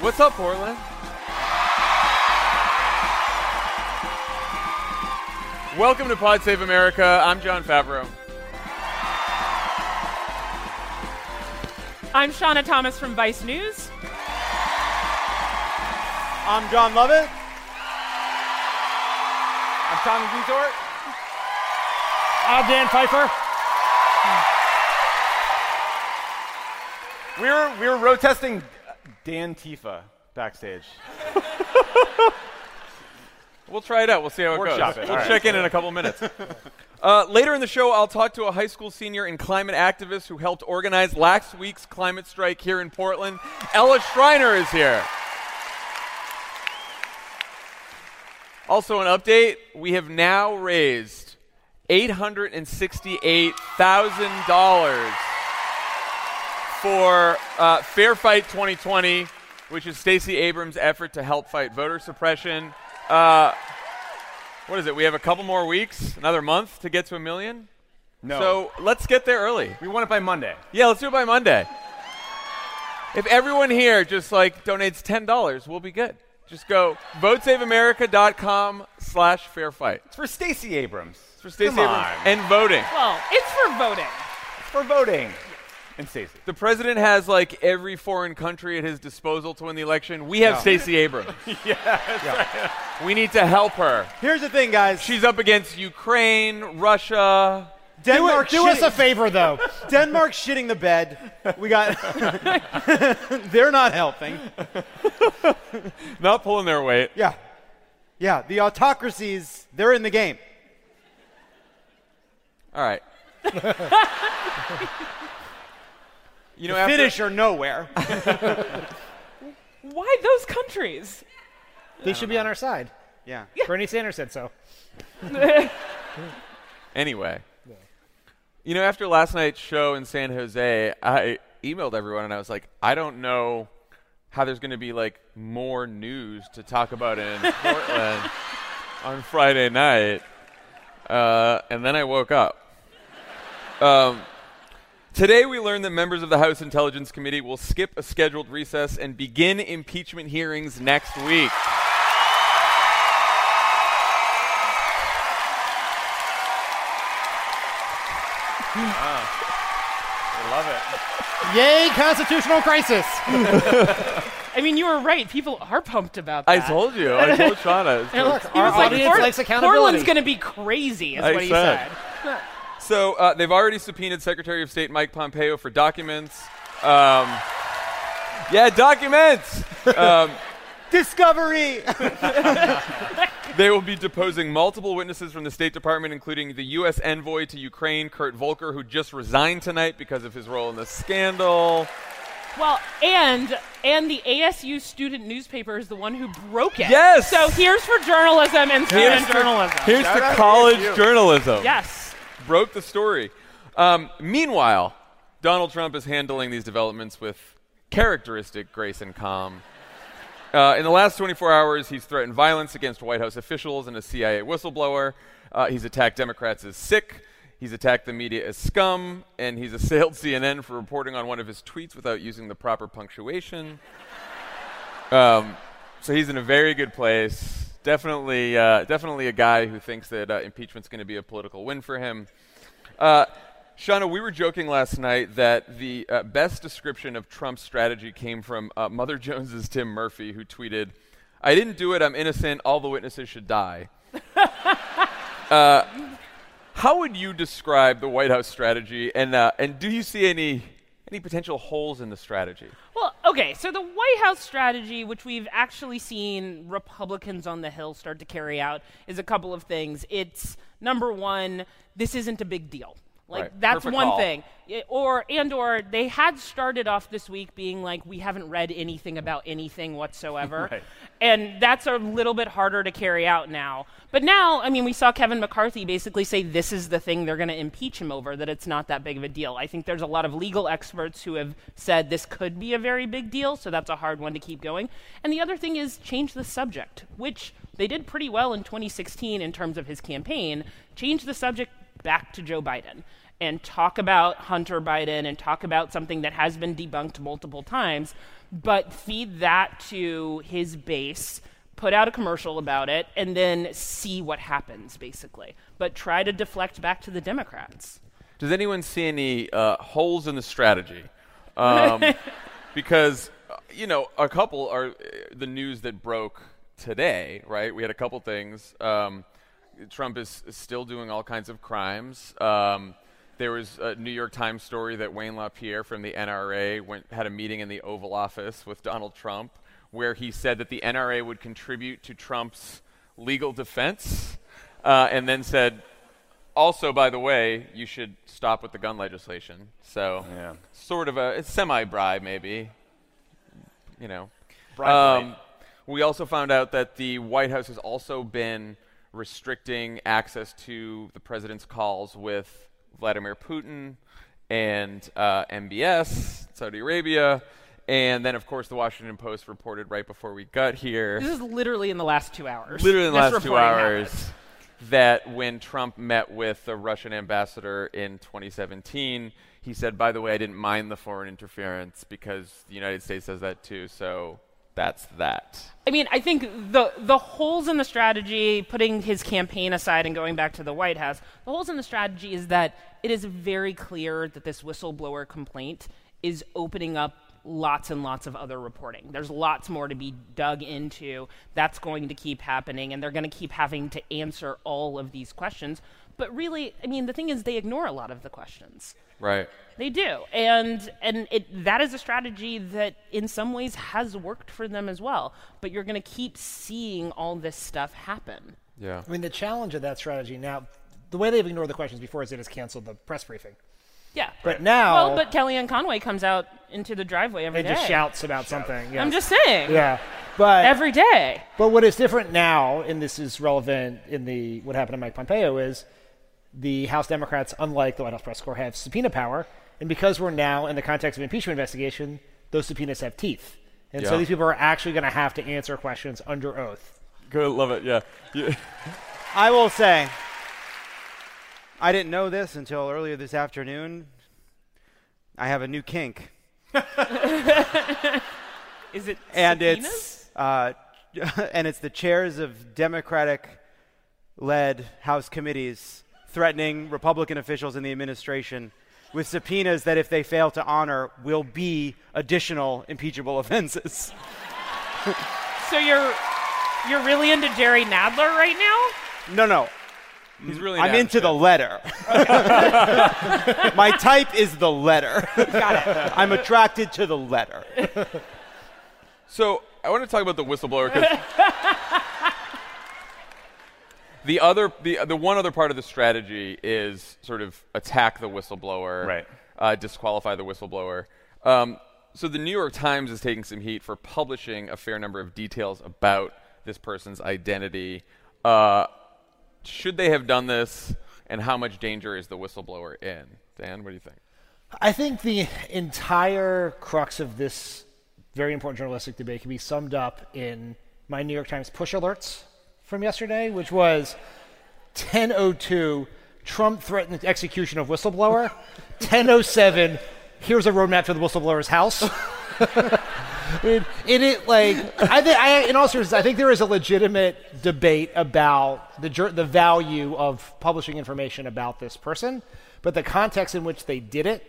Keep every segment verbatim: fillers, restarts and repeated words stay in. What's up, Portland? Welcome to Pod Save America. I'm John Favreau. I'm Shauna Thomas from Vice News. I'm John Lovett. I'm Tommy Vitor. I'm Dan Pfeiffer. We were, we were road testing Dan Tifa backstage. We'll try it out. We'll see how it Workshop goes. It. We'll All check right. in in a couple minutes. Uh, later in the show, I'll talk to a high school senior and climate activist who helped organize last week's climate strike here in Portland. Ella Schreiner is here. Also, an update. We have now raised eight hundred sixty-eight thousand dollars for uh, Fair Fight twenty twenty, which is Stacey Abrams' effort to help fight voter suppression. Uh, what is it? We have a couple more weeks, another month to get to a million? No. So let's get there early. We want it by Monday. Yeah, let's do it by Monday. If everyone here just like donates ten dollars, we'll be good. Just go votesaveamerica.com slash fair fight. It's for Stacey Abrams. It's for Stacey Abrams. And voting. Well, it's for voting. It's for voting. And Stacey. The president has, like, every foreign country at his disposal to win the election. We have no. Stacey Abrams. yeah, yeah. Right. We need to help her. Here's the thing, guys. She's up against Ukraine, Russia. Denmark. Do, it, do us a favor, though. Denmark shitting the bed. We got – they're not helping. Not pulling their weight. Yeah. Yeah, the autocracies, they're in the game. All right. You know, Finnish or nowhere. Why those countries? They should know. be on our side. Yeah. yeah. Bernie Sanders said so. Anyway. Yeah. You know, after last night's show in San Jose, I emailed everyone and I was like, I don't know how there's going to be, like, more news to talk about in Portland on Friday night. Uh, and then I woke up. Um... Today we learned that members of the House Intelligence Committee will skip a scheduled recess and begin impeachment hearings next week. Wow. I love it. Yay, constitutional crisis. I mean, you were right. People are pumped about that. I told you. I told Shauna. It looks, he Our was audience like, Port- likes accountability. Portland's going to be crazy is I what he said. said. So uh, they've already subpoenaed Secretary of State Mike Pompeo for documents. Um, yeah, documents! Um, Discovery! They will be deposing multiple witnesses from the State Department, including the U S envoy to Ukraine, Kurt Volker, who just resigned tonight because of his role in the scandal. Well, and and the A S U student newspaper is the one who broke it. Yes! So here's for journalism and student here's journalism. For, here's to college A S U. Journalism. Yes. Broke the story. Um, meanwhile, Donald Trump is handling these developments with characteristic grace and calm. Uh, in the last twenty-four hours, he's threatened violence against White House officials and a C I A whistleblower. Uh, he's attacked Democrats as sick. He's attacked the media as scum. And he's assailed C N N for reporting on one of his tweets without using the proper punctuation. Um, so he's in a very good place. Definitely uh, definitely a guy who thinks that uh, impeachment's going to be a political win for him. Uh, Shauna, we were joking last night that the uh, best description of Trump's strategy came from uh, Mother Jones's Tim Murphy, who tweeted, "I didn't do it, I'm innocent, all the witnesses should die." uh, How would you describe the White House strategy, and uh, and do you see any any potential holes in the strategy? Well, okay, so the White House strategy, which we've actually seen Republicans on the Hill start to carry out, is a couple of things. It's, number one, this isn't a big deal. Like, right. that's Perfect one call. thing. It, or and or they had started off this week being like, we haven't read anything about anything whatsoever. Right. And that's a little bit harder to carry out now. But now, I mean, we saw Kevin McCarthy basically say this is the thing they're going to impeach him over, that it's not that big of a deal. I think there's a lot of legal experts who have said this could be a very big deal, so that's a hard one to keep going. And the other thing is change the subject, which they did pretty well in twenty sixteen in terms of his campaign. Change the subject back to Joe Biden and talk about Hunter Biden and talk about something that has been debunked multiple times, but feed that to his base, put out a commercial about it, and then see what happens, basically. But try to deflect back to the Democrats. Does anyone see any uh, holes in the strategy? Um, because, you know, a couple are the news that broke today, right? We had a couple things. Um, Trump is, is still doing all kinds of crimes. Um, there was a New York Times story that Wayne LaPierre from the N R A went, had a meeting in the Oval Office with Donald Trump where he said that the N R A would contribute to Trump's legal defense uh, and then said, also, by the way, you should stop with the gun legislation. So yeah. sort of a semi-bribe, maybe. You know. Bribe. Um, we also found out that the White House has also been restricting access to the president's calls with Vladimir Putin and uh, M B S, Saudi Arabia, and then, of course, the Washington Post reported right before we got here. This is literally in the last two hours. Literally in the last two hours habits. That when Trump met with the Russian ambassador in twenty seventeen, he said, by the way, I didn't mind the foreign interference because the United States does that too, so... That's that. I mean, I think the the holes in the strategy, putting his campaign aside and going back to the White House, the holes in the strategy is that it is very clear that this whistleblower complaint is opening up lots and lots of other reporting. There's lots more to be dug into. That's going to keep happening, and they're going to keep having to answer all of these questions. But really, I mean, the thing is they ignore a lot of the questions. Right. They do. And and it, that is a strategy that in some ways has worked for them as well. But you're going to keep seeing all this stuff happen. Yeah. I mean, the challenge of that strategy now, the way they've ignored the questions before is it has canceled the press briefing. Yeah. But now... Well, but Kellyanne Conway comes out into the driveway every day. And just shouts about Shout. something. Yes. I'm just saying. Yeah. But every day. But what is different now, and this is relevant in the what happened to Mike Pompeo, is... The House Democrats, unlike the White House press corps, have subpoena power. And because we're now in the context of an impeachment investigation, those subpoenas have teeth. And yeah. so these people are actually going to have to answer questions under oath. Good, love it, yeah. yeah. I will say, I didn't know this until earlier this afternoon. I have a new kink. Is it and subpoenas? It's, uh, and it's the chairs of Democratic-led House committees threatening Republican officials in the administration with subpoenas that if they fail to honor will be additional impeachable offenses. So you're you're really into Jerry Nadler right now? No, no. He's really I'm into shit. the letter. Okay. My type is the letter. Got it. I'm attracted to the letter. So I want to talk about the whistleblower because The other, the the one other part of the strategy is sort of attack the whistleblower, right. uh, disqualify the whistleblower. Um, so the New York Times is taking some heat for publishing a fair number of details about this person's identity. Uh, should they have done this, and how much danger is the whistleblower in? Dan, what do you think? I think the entire crux of this very important journalistic debate can be summed up in my New York Times push alerts from yesterday, which was ten oh two, Trump threatened execution of whistleblower. ten oh seven, here's a roadmap to the whistleblower's house. it, it, it, like, I think, I, in all seriousness, I think there is a legitimate debate about the ju- the value of publishing information about this person, but the context in which they did it,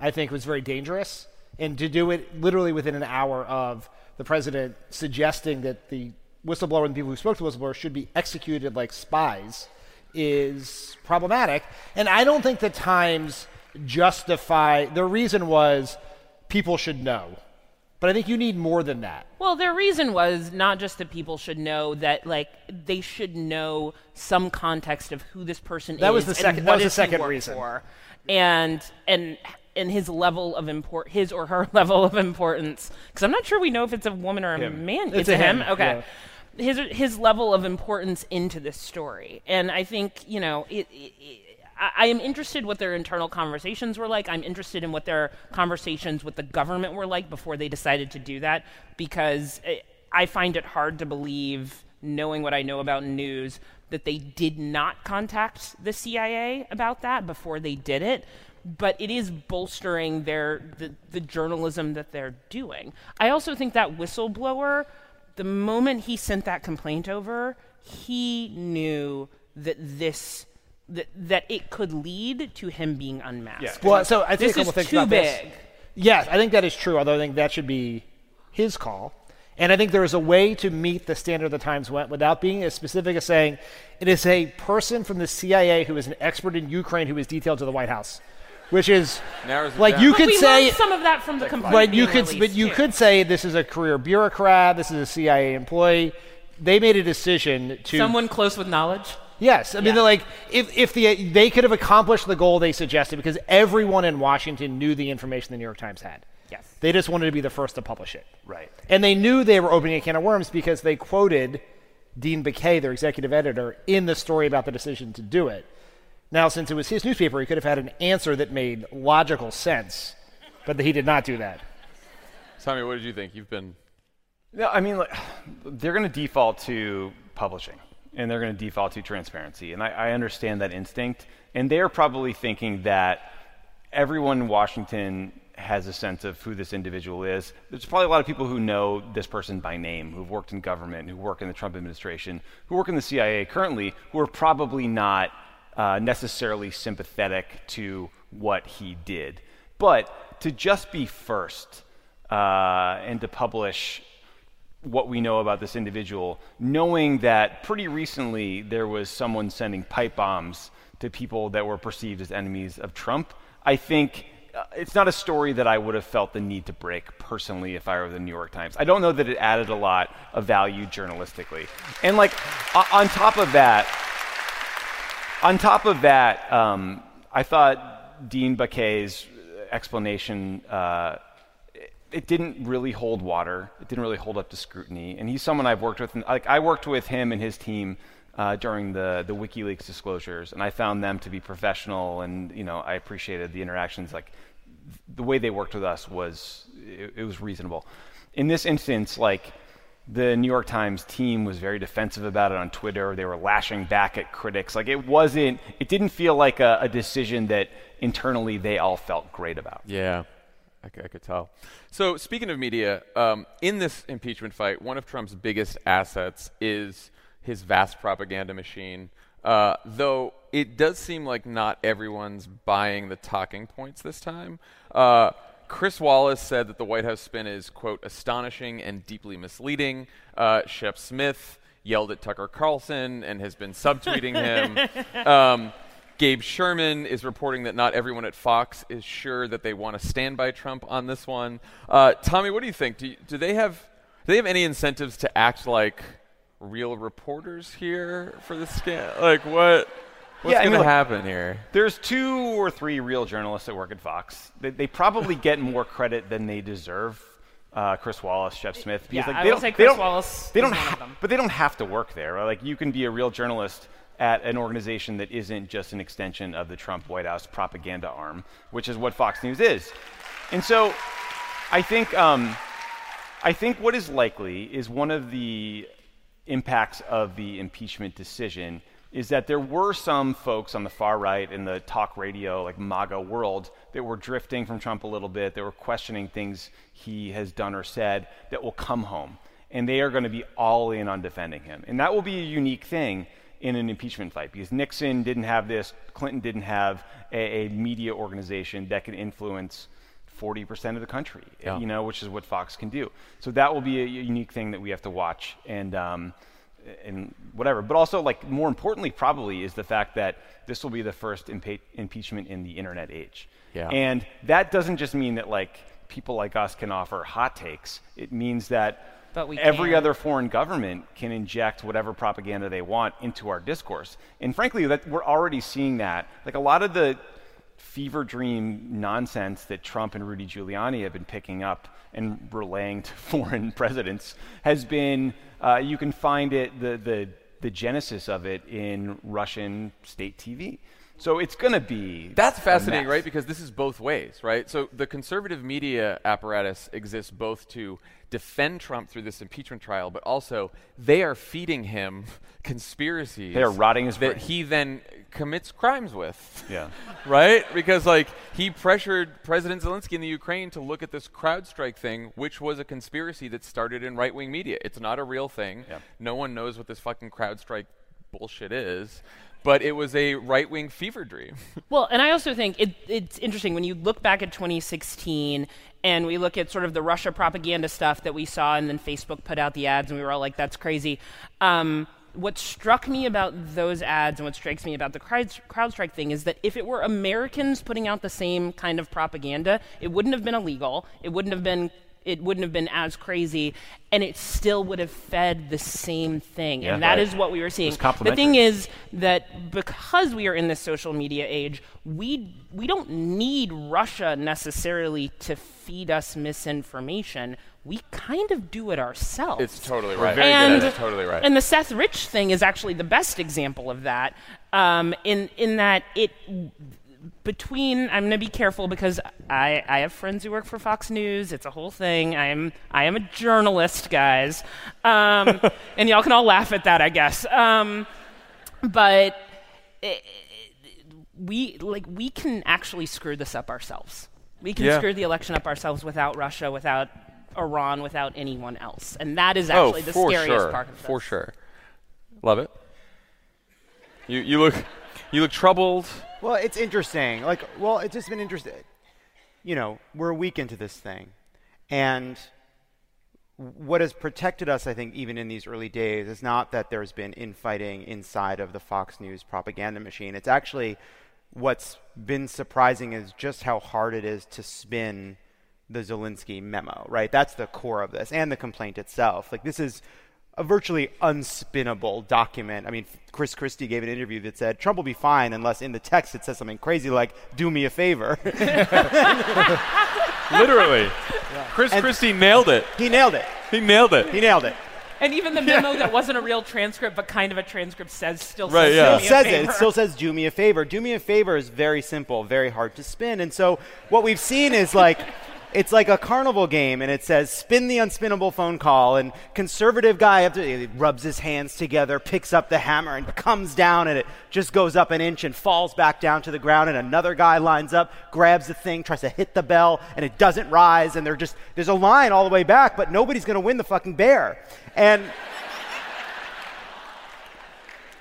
I think, was very dangerous. And to do it literally within an hour of the president suggesting that the whistleblower and the people who spoke to whistleblowers should be executed like spies is problematic. And I don't think the Times justify, their reason was people should know. But I think you need more than that. Well, their reason was not just that people should know that, like, they should know some context of who this person is. That was the second, that was the second reason. And, and, and his level of import, his or her level of importance. Because I'm not sure we know if it's a woman or a him. man. It's, it's a him. him? Okay. Yeah. His, his level of importance into this story. And I think, you know, it, it, it I am interested what their internal conversations were like. I'm interested in what their conversations with the government were like before they decided to do that, because I find it hard to believe, knowing what I know about news, that they did not contact the C I A about that before they did it. But it is bolstering their the, the journalism that they're doing. I also think that whistleblower, the moment he sent that complaint over, he knew that this... That, that it could lead to him being unmasked. Yeah. Well, so I think this is too big. Yes, I think that is true, although I think that should be his call. And I think there is a way to meet the standard the Times went without being as specific as saying, it is a person from the C I A who is an expert in Ukraine who is detailed to the White House, which is, like, you could say... some of that from the complaint. But you could, but you could say this is a career bureaucrat, this is a C I A employee. They made a decision to... Someone close with knowledge? Yes. I yeah. mean, they're like, if, if the, they could have accomplished the goal they suggested because everyone in Washington knew the information the New York Times had. Yes. They just wanted to be the first to publish it. Right. And they knew they were opening a can of worms because they quoted Dean Baquet, their executive editor, in the story about the decision to do it. Now, since it was his newspaper, he could have had an answer that made logical sense, but he did not do that. Tommy, what did you think? You've been... No, I mean, like, they're going to default to publishing. And they're going to default to transparency. And I, I understand that instinct. And they're probably thinking that everyone in Washington has a sense of who this individual is. There's probably a lot of people who know this person by name, who've worked in government, who work in the Trump administration, who work in the C I A currently, who are probably not uh, necessarily sympathetic to what he did. But to just be first uh, and to publish what we know about this individual, knowing that pretty recently there was someone sending pipe bombs to people that were perceived as enemies of Trump, I think uh, it's not a story that I would have felt the need to break personally if I were the New York Times. I don't know that it added a lot of value journalistically. And like on top of that, on top of that, um, I thought Dean Baquet's explanation uh, it didn't really hold water. It didn't really hold up to scrutiny. And he's someone I've worked with. And, like, I worked with him and his team uh, during the, the WikiLeaks disclosures, and I found them to be professional. And you know, I appreciated the interactions. Like the way they worked with us was it, it was reasonable. In this instance, like the New York Times team was very defensive about it on Twitter. They were lashing back at critics. Like it wasn't. It didn't feel like a, a decision that internally they all felt great about. Yeah. I could, I could tell. So speaking of media, um, in this impeachment fight, one of Trump's biggest assets is his vast propaganda machine, uh, though it does seem like not everyone's buying the talking points this time. Uh, Chris Wallace said that the White House spin is, quote, astonishing and deeply misleading. Uh, Shep Smith yelled at Tucker Carlson and has been subtweeting him. Um, Gabe Sherman is reporting that not everyone at Fox is sure that they want to stand by Trump on this one. Uh, Tommy, what do you think? Do, you, do they have do they have any incentives to act like real reporters here for this scam? Like what what's yeah, going mean, to look, happen here? There's two or three real journalists that work at Fox. They, they probably get more credit than they deserve. Uh, Chris Wallace, Shep Smith. Yeah, like, I they would don't, say Chris they don't, Wallace. They don't ha- them. But they don't have to work there. Right? Like you can be a real journalist at an organization that isn't just an extension of the Trump White House propaganda arm, which is what Fox News is. And so I think um, I think what is likely is one of the impacts of the impeachment decision is that there were some folks on the far right in the talk radio, like MAGA world, that were drifting from Trump a little bit, that were questioning things he has done or said that will come home. And they are going to be all in on defending him. And that will be a unique thing in an impeachment fight, because Nixon didn't have this, Clinton didn't have a, a media organization that could influence forty percent of the country, yeah. you know, which is what Fox can do. So that will be a unique thing that we have to watch. And um, and whatever. But also, like, more importantly, probably, is the fact that this will be the first impe- impeachment in the internet age. Yeah. And that doesn't just mean that, like, people like us can offer hot takes. It means that but we every can. other foreign government can inject whatever propaganda they want into our discourse. And frankly, that we're already seeing that. Like, a lot of the fever dream nonsense that Trump and Rudy Giuliani have been picking up and relaying to foreign presidents has been, uh, you can find it, the, the, the genesis of it in Russian state T V. So it's going to be That's fascinating, right? Because this is both ways, right? So the conservative media apparatus exists both to defend Trump through this impeachment trial, but also they are feeding him conspiracies. They are rotting his brain. That he then commits crimes with. Yeah. Right? Because, like, he pressured President Zelensky in the Ukraine to look at this CrowdStrike thing, which was a conspiracy that started in right-wing media. It's not a real thing. Yeah. No one knows what this fucking CrowdStrike bullshit is. But it was a right-wing fever dream. Well, and I also think it, it's interesting when you look back at twenty sixteen and we look at sort of the Russia propaganda stuff that we saw, and then Facebook put out the ads and we were all like, that's crazy. Um, what struck me about those ads and what strikes me about the CrowdStrike thing is that if it were Americans putting out the same kind of propaganda, it wouldn't have been illegal, it wouldn't have been it wouldn't have been as crazy, and it still would have fed the same thing. Yeah, and that right. is what we were seeing. The thing is that because we are in this social media age, we we don't need Russia necessarily to feed us misinformation. We kind of do it ourselves. It's totally right. We're very and, good at it. Totally right. And the Seth Rich thing is actually the best example of that, um, in in that it... Between, I'm going to be careful because I, I have friends who work for Fox News. It's a whole thing. I am I am a journalist, guys. Um, and y'all can all laugh at that, I guess. Um, but it, it, we like we can actually screw this up ourselves. We can yeah. screw the election up ourselves without Russia, without Iran, without anyone else. And that is actually oh, the scariest sure. part of this. For sure. Love it. You you look you look troubled. Well, it's interesting. Like, well, it's just been interesting. You know, we're a week into this thing. And what has protected us, I think, even in these early days, is not that there's been infighting inside of the Fox News propaganda machine. It's actually what's been surprising is just how hard it is to spin the Zelensky memo, right? That's the core of this, and the complaint itself. Like, this is a virtually unspinnable document. I mean, Chris Christie gave an interview that said, Trump will be fine unless in the text it says something crazy like, do me a favor. Literally. Yeah. Chris and Christie nailed it. He nailed it. He nailed it. He nailed it. And even the memo yeah. that wasn't a real transcript but kind of a transcript says still right, says yeah. do me says a favor. It. It still says, do me a favor. Do me a favor is very simple, very hard to spin. And so what we've seen is like... It's like a carnival game, and it says, spin the unspinnable phone call, and conservative guy up to, rubs his hands together, picks up the hammer, and comes down, and it just goes up an inch and falls back down to the ground, and another guy lines up, grabs the thing, tries to hit the bell, and it doesn't rise, and they're just, there's a line all the way back, but nobody's going to win the fucking bear. And,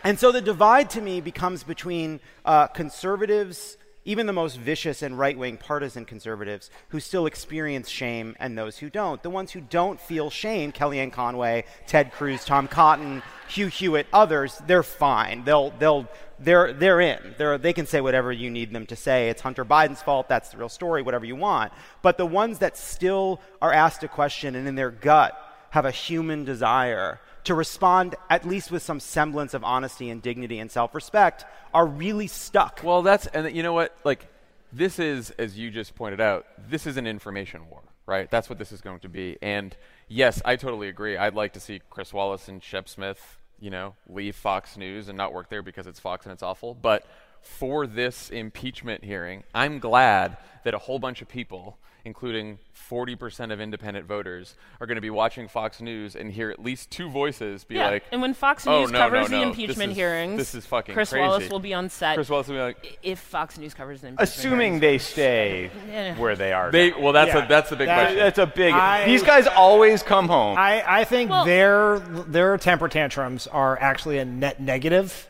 and so the divide to me becomes between uh, conservatives, even the most vicious and right-wing partisan conservatives who still experience shame and those who don't. The ones who don't feel shame, Kellyanne Conway, Ted Cruz, Tom Cotton, Hugh Hewitt, others, they're fine. They'll, they'll, they're, they're in. They're, they can say whatever you need them to say. It's Hunter Biden's fault. That's the real story, whatever you want. But the ones that still are asked a question and in their gut have a human desire to respond at least with some semblance of honesty and dignity and self-respect are really stuck. Well, that's, and you know what, like, this is, as you just pointed out, this is an information war, right? That's what this is going to be. And yes, I totally agree. I'd like to see Chris Wallace and Shep Smith, you know, leave Fox News and not work there because it's Fox and it's awful. But for this impeachment hearing, I'm glad that a whole bunch of people, including forty percent of independent voters, are going to be watching Fox News and hear at least two voices be yeah. like, and when Fox News oh, no, covers no, no, the impeachment this is, hearings, this is fucking Chris crazy. Wallace will be on set. Chris Wallace will be like, if Fox News covers the impeachment assuming hearings. They stay yeah. where they are. They, well, that's, yeah. a, that's the big that, question. That's a big, I, these guys always come home. I, I think well, their their temper tantrums are actually a net negative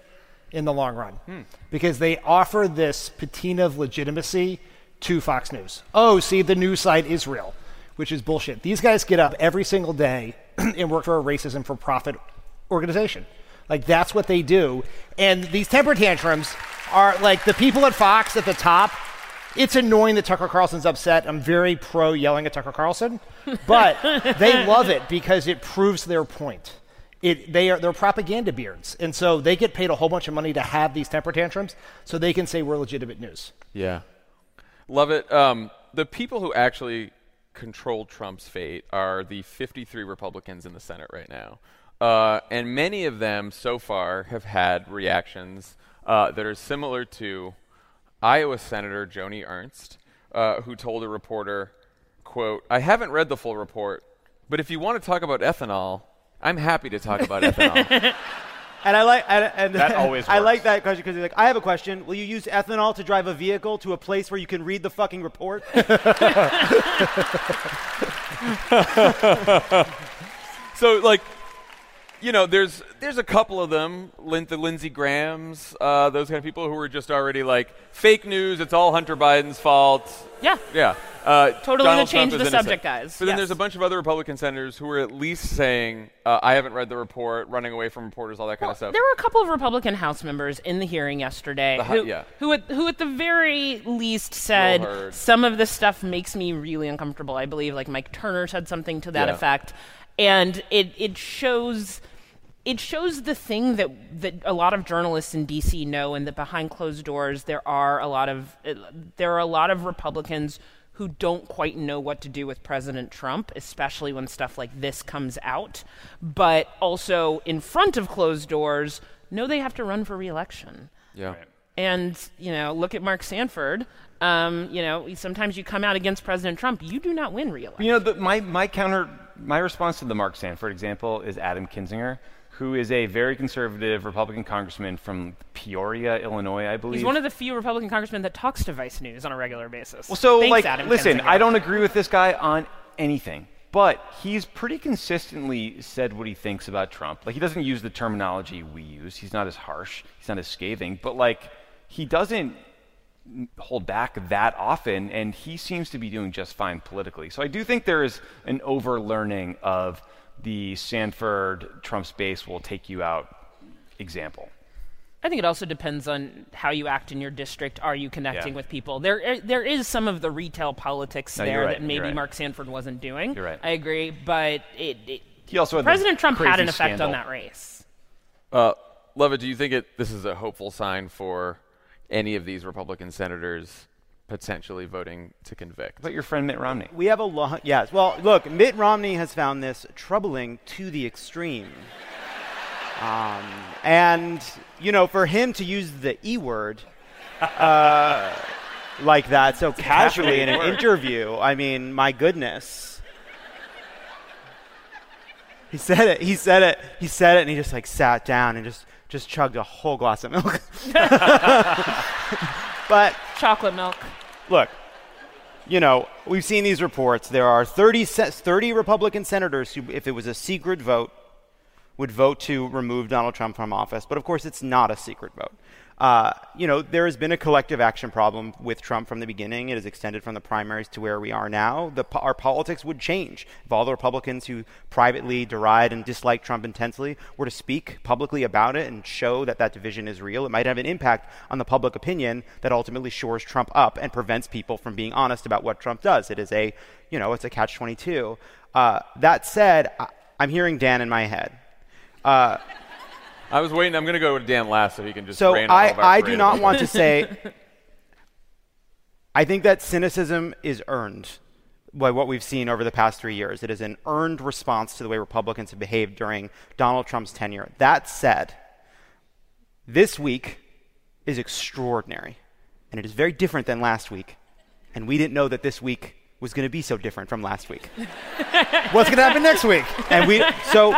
in the long run hmm. because they offer this patina of legitimacy to Fox News. Oh, see, the news site is real, which is bullshit. These guys get up every single day and work for a racism for profit organization. Like, that's what they do. And these temper tantrums are like the people at Fox at the top. It's annoying that Tucker Carlson's upset. I'm very pro yelling at Tucker Carlson, but they love it because it proves their point. It, they are, they're propaganda beards. And so they get paid a whole bunch of money to have these temper tantrums so they can say we're legitimate news. Yeah. Love it. Um, the people who actually control Trump's fate are the fifty-three Republicans in the Senate right now. Uh, and many of them so far have had reactions uh, that are similar to Iowa Senator Joni Ernst, uh, who told a reporter, quote, "I haven't read the full report, but if you want to talk about ethanol, I'm happy to talk about ethanol." And I like and, and that always works. I like that question because he's like, "I have a question. Will you use ethanol to drive a vehicle to a place where you can read the fucking report?" So, like, you know, there's there's a couple of them, Lin- the Lindsey Grahams, uh, those kind of people who are just already like, fake news, it's all Hunter Biden's fault. Yeah. Yeah. Uh, totally Donald to change Trump the subject, guys. But yes. Then there's a bunch of other Republican senators who are at least saying, uh, I haven't read the report, running away from reporters, all that kind well, of stuff. There were a couple of Republican House members in the hearing yesterday the hu- who, yeah. who, at, who at the very least said, some of this stuff makes me really uncomfortable. I believe like Mike Turner said something to that yeah. effect. And it, it shows... It shows the thing that, that a lot of journalists in D C know, and that behind closed doors there are a lot of uh, there are a lot of Republicans who don't quite know what to do with President Trump, especially when stuff like this comes out, but also in front of closed doors know they have to run for re-election. Yeah. Right. And, you know, look at Mark Sanford. Um, you know, sometimes you come out against President Trump, you do not win re-election. You know, the, my my counter my response to the Mark Sanford example is Adam Kinzinger, who is a very conservative Republican congressman from Peoria, Illinois, I believe. He's one of the few Republican congressmen that talks to Vice News on a regular basis. Well, so, Thanks, like, Adam listen, Kinzinger. I don't agree with this guy on anything, but he's pretty consistently said what he thinks about Trump. Like, he doesn't use the terminology we use. He's not as harsh. He's not as scathing. But, like, he doesn't hold back that often, and he seems to be doing just fine politically. So I do think there is an overlearning of the Sanford, Trump's base will take you out example. I think it also depends on how you act in your district. Are you connecting yeah. with people? There there is some of the retail politics no, there right, that maybe right. Mark Sanford wasn't doing. You're right. I agree, but it, it, he also had President Trump had an effect scandal. on that race. Uh, Lovett, do you think it? this is a hopeful sign for any of these Republican senators potentially voting to convict? But your friend Mitt Romney. We have a lot. Yes. Well, look, Mitt Romney has found this troubling to the extreme. Um, and, you know, for him to use the E word uh, like that so it's casually in an word. interview, I mean, my goodness. He said it. He said it. He said it. And he just, like, sat down and just, just chugged a whole glass of milk. But chocolate milk. Look, you know, we've seen these reports. There are thirty, thirty Republican senators who, if it was a secret vote, would vote to remove Donald Trump from office. But, of course, it's not a secret vote. Uh, you know, there has been a collective action problem with Trump from the beginning. It has extended from the primaries to where we are now. The, our politics would change if all the Republicans who privately deride and dislike Trump intensely were to speak publicly about it and show that that division is real. It might have an impact on the public opinion that ultimately shores Trump up and prevents people from being honest about what Trump does. It is a, you know, it's a catch twenty-two. Uh, that said, I, I'm hearing Dan in my head. Uh, I was waiting. I'm going to go to Dan last so he can just. So rain I, all of our I do not want to say. I think that cynicism is earned by what we've seen over the past three years. It is an earned response to the way Republicans have behaved during Donald Trump's tenure. That said, this week is extraordinary, and it is very different than last week. And we didn't know that this week was going to be so different from last week. What's going to happen next week? And we so.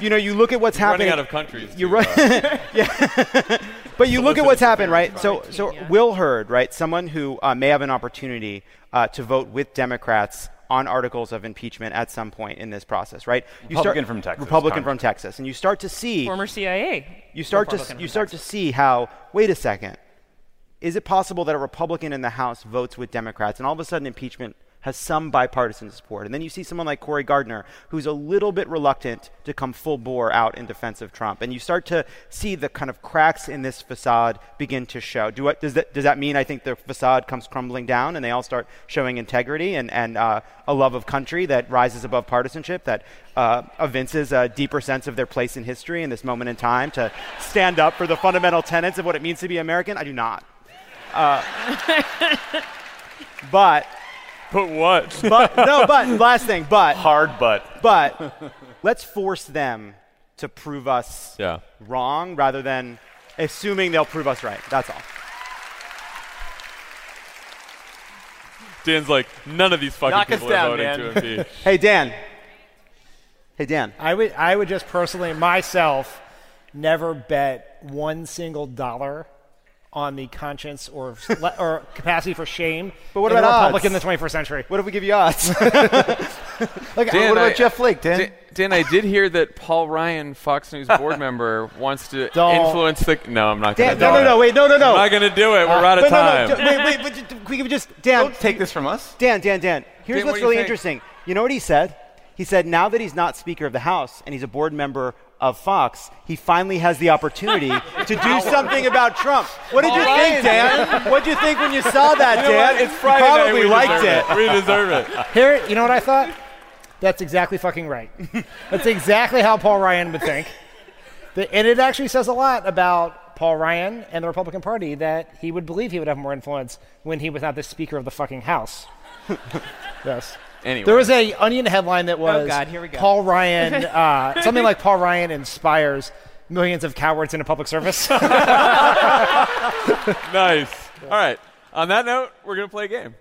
You know, you look at what's You're happening. Running out of countries. You're right. Yeah. But you look at what's happened, right? So, so yeah. Will Hurd, right? Someone who uh, may have an opportunity uh, to vote with Democrats on articles of impeachment at some point in this process, right? You Republican start, from Texas. Republican Congress. from Texas, and you start to see former C I A. You start Republican to you start Texas. to see how. Wait a second. Is it possible that a Republican in the House votes with Democrats, and all of a sudden impeachment has some bipartisan support. And then you see someone like Cory Gardner, who's a little bit reluctant to come full bore out in defense of Trump. And you start to see the kind of cracks in this facade begin to show. Do what, does, that, does that mean I think the facade comes crumbling down and they all start showing integrity and, and uh, a love of country that rises above partisanship, that uh, evinces a deeper sense of their place in history in this moment in time to stand up for the fundamental tenets of what it means to be American? I do not. Uh, but... But what? But, no, but, last thing, but. Hard but. But let's force them to prove us yeah. wrong rather than assuming they'll prove us right. That's all. Dan's like, none of these fucking Knock people down, are voting Dan. to impeach. Hey, Dan. Hey, Dan. I would, I would just personally, myself, never bet one single dollar on the conscience or or capacity for shame. But what about odds? Republican in the twenty-first century? What if we give you odds? like, Dan, what about I, Jeff Flake, Dan? Dan, Dan I did hear that Paul Ryan, Fox News board member, wants to don't. influence the... No, I'm not going to do no, it. No, no, no, wait, no, no, no. I'm not going to do it. Uh, We're out of time. No, no, no, wait, wait, but we can just... Dan, don't take this from us. Dan, Dan, Dan. Here's Dan, what's what really think? interesting. You know what he said? He said, now that he's not Speaker of the House and he's a board member of Fox, he finally has the opportunity to do something about Trump. What did All you right, think, Dan? What did you think when you saw that, you Dan? It's Friday. You probably we liked it. it. We deserve it. Here, you know what I thought? That's exactly fucking right. That's exactly how Paul Ryan would think. And it actually says a lot about Paul Ryan and the Republican Party that he would believe he would have more influence when he was not the Speaker of the fucking House. Yes. Anyway. There was a Onion headline that was oh God, here we go. Paul Ryan, uh, something like Paul Ryan inspires millions of cowards into public service. Nice. Yeah. All right. On that note, we're going to play a game.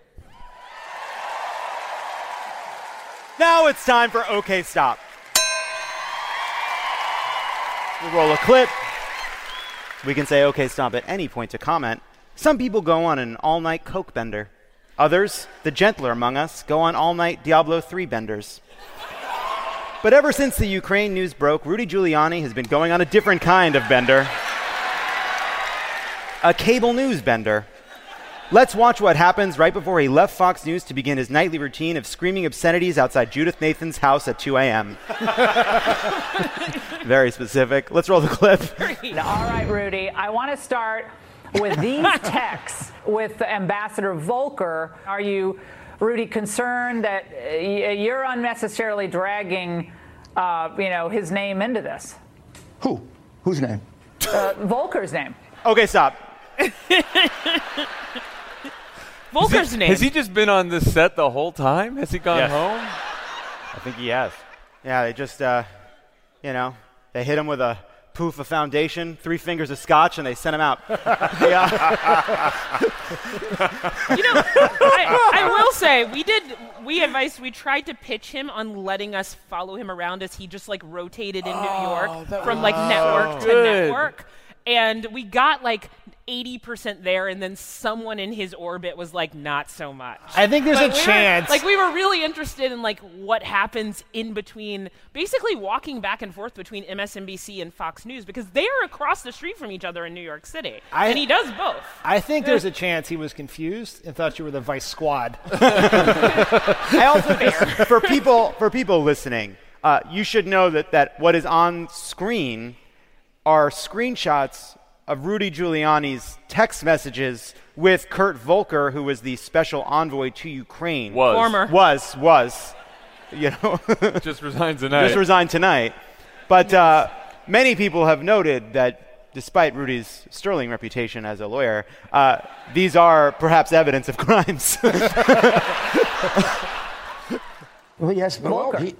Now it's time for OK Stop. We'll roll a clip. We can say OK Stop at any point to comment. Some people go on an all-night Coke bender. Others, the gentler among us, go on all-night Diablo three benders. But ever since the Ukraine news broke, Rudy Giuliani has been going on a different kind of bender. A cable news bender. Let's watch what happens right before he left Fox News to begin his nightly routine of screaming obscenities outside Judith Nathan's house at two a.m. Very specific. Let's roll the clip. All right, Rudy, I want to start... with these texts with Ambassador Volker. Are you, Rudy, concerned that you're unnecessarily dragging, uh, you know, his name into this? Who? Whose name? Uh, Volker's name. Okay, stop. Volker's he, name. Has he just been on this set the whole time? Has he gone yes. home? I think he has. Yeah, they just, uh, you know, they hit him with a poof of foundation, three fingers of scotch, and they sent him out. Yeah. You know, I, I will say, we did, we advised, we tried to pitch him on letting us follow him around as he just like rotated in oh, New York from like network so to good. network. And we got like eighty percent there, and then someone in his orbit was like, not so much. I think there's but a we chance. Were, like, we were really interested in like what happens in between, basically walking back and forth between M S N B C and Fox News, because they are across the street from each other in New York City, I, and he does both. I think there's a chance he was confused and thought you were the Vice Squad. I also just, for people for people listening, uh, you should know that that what is on screen are screenshots of Rudy Giuliani's text messages with Kurt Volker, who was the special envoy to Ukraine. Was. Former. Was, was. You know. Just resigned tonight. Just resigned tonight. But uh, many people have noted that despite Rudy's sterling reputation as a lawyer, uh, these are perhaps evidence of crimes. Well, yes, Volker. He,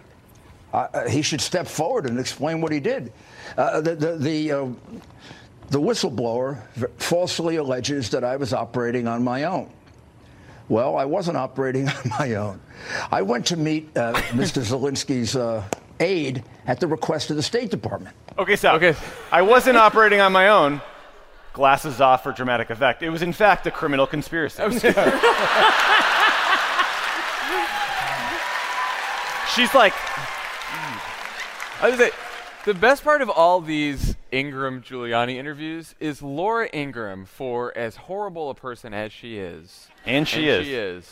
uh, he should step forward and explain what he did. Uh, the... the, the uh, The whistleblower falsely alleges that I was operating on my own. Well, I wasn't operating on my own. I went to meet uh, Mister Zelensky's uh, aide at the request of the State Department. Okay, so okay. I wasn't operating on my own. Glasses off for dramatic effect. It was, in fact, a criminal conspiracy. She's like... I was like... The best part of all these Ingram-Giuliani interviews is Laura Ingram, for as horrible a person as she is. And she and is. She is.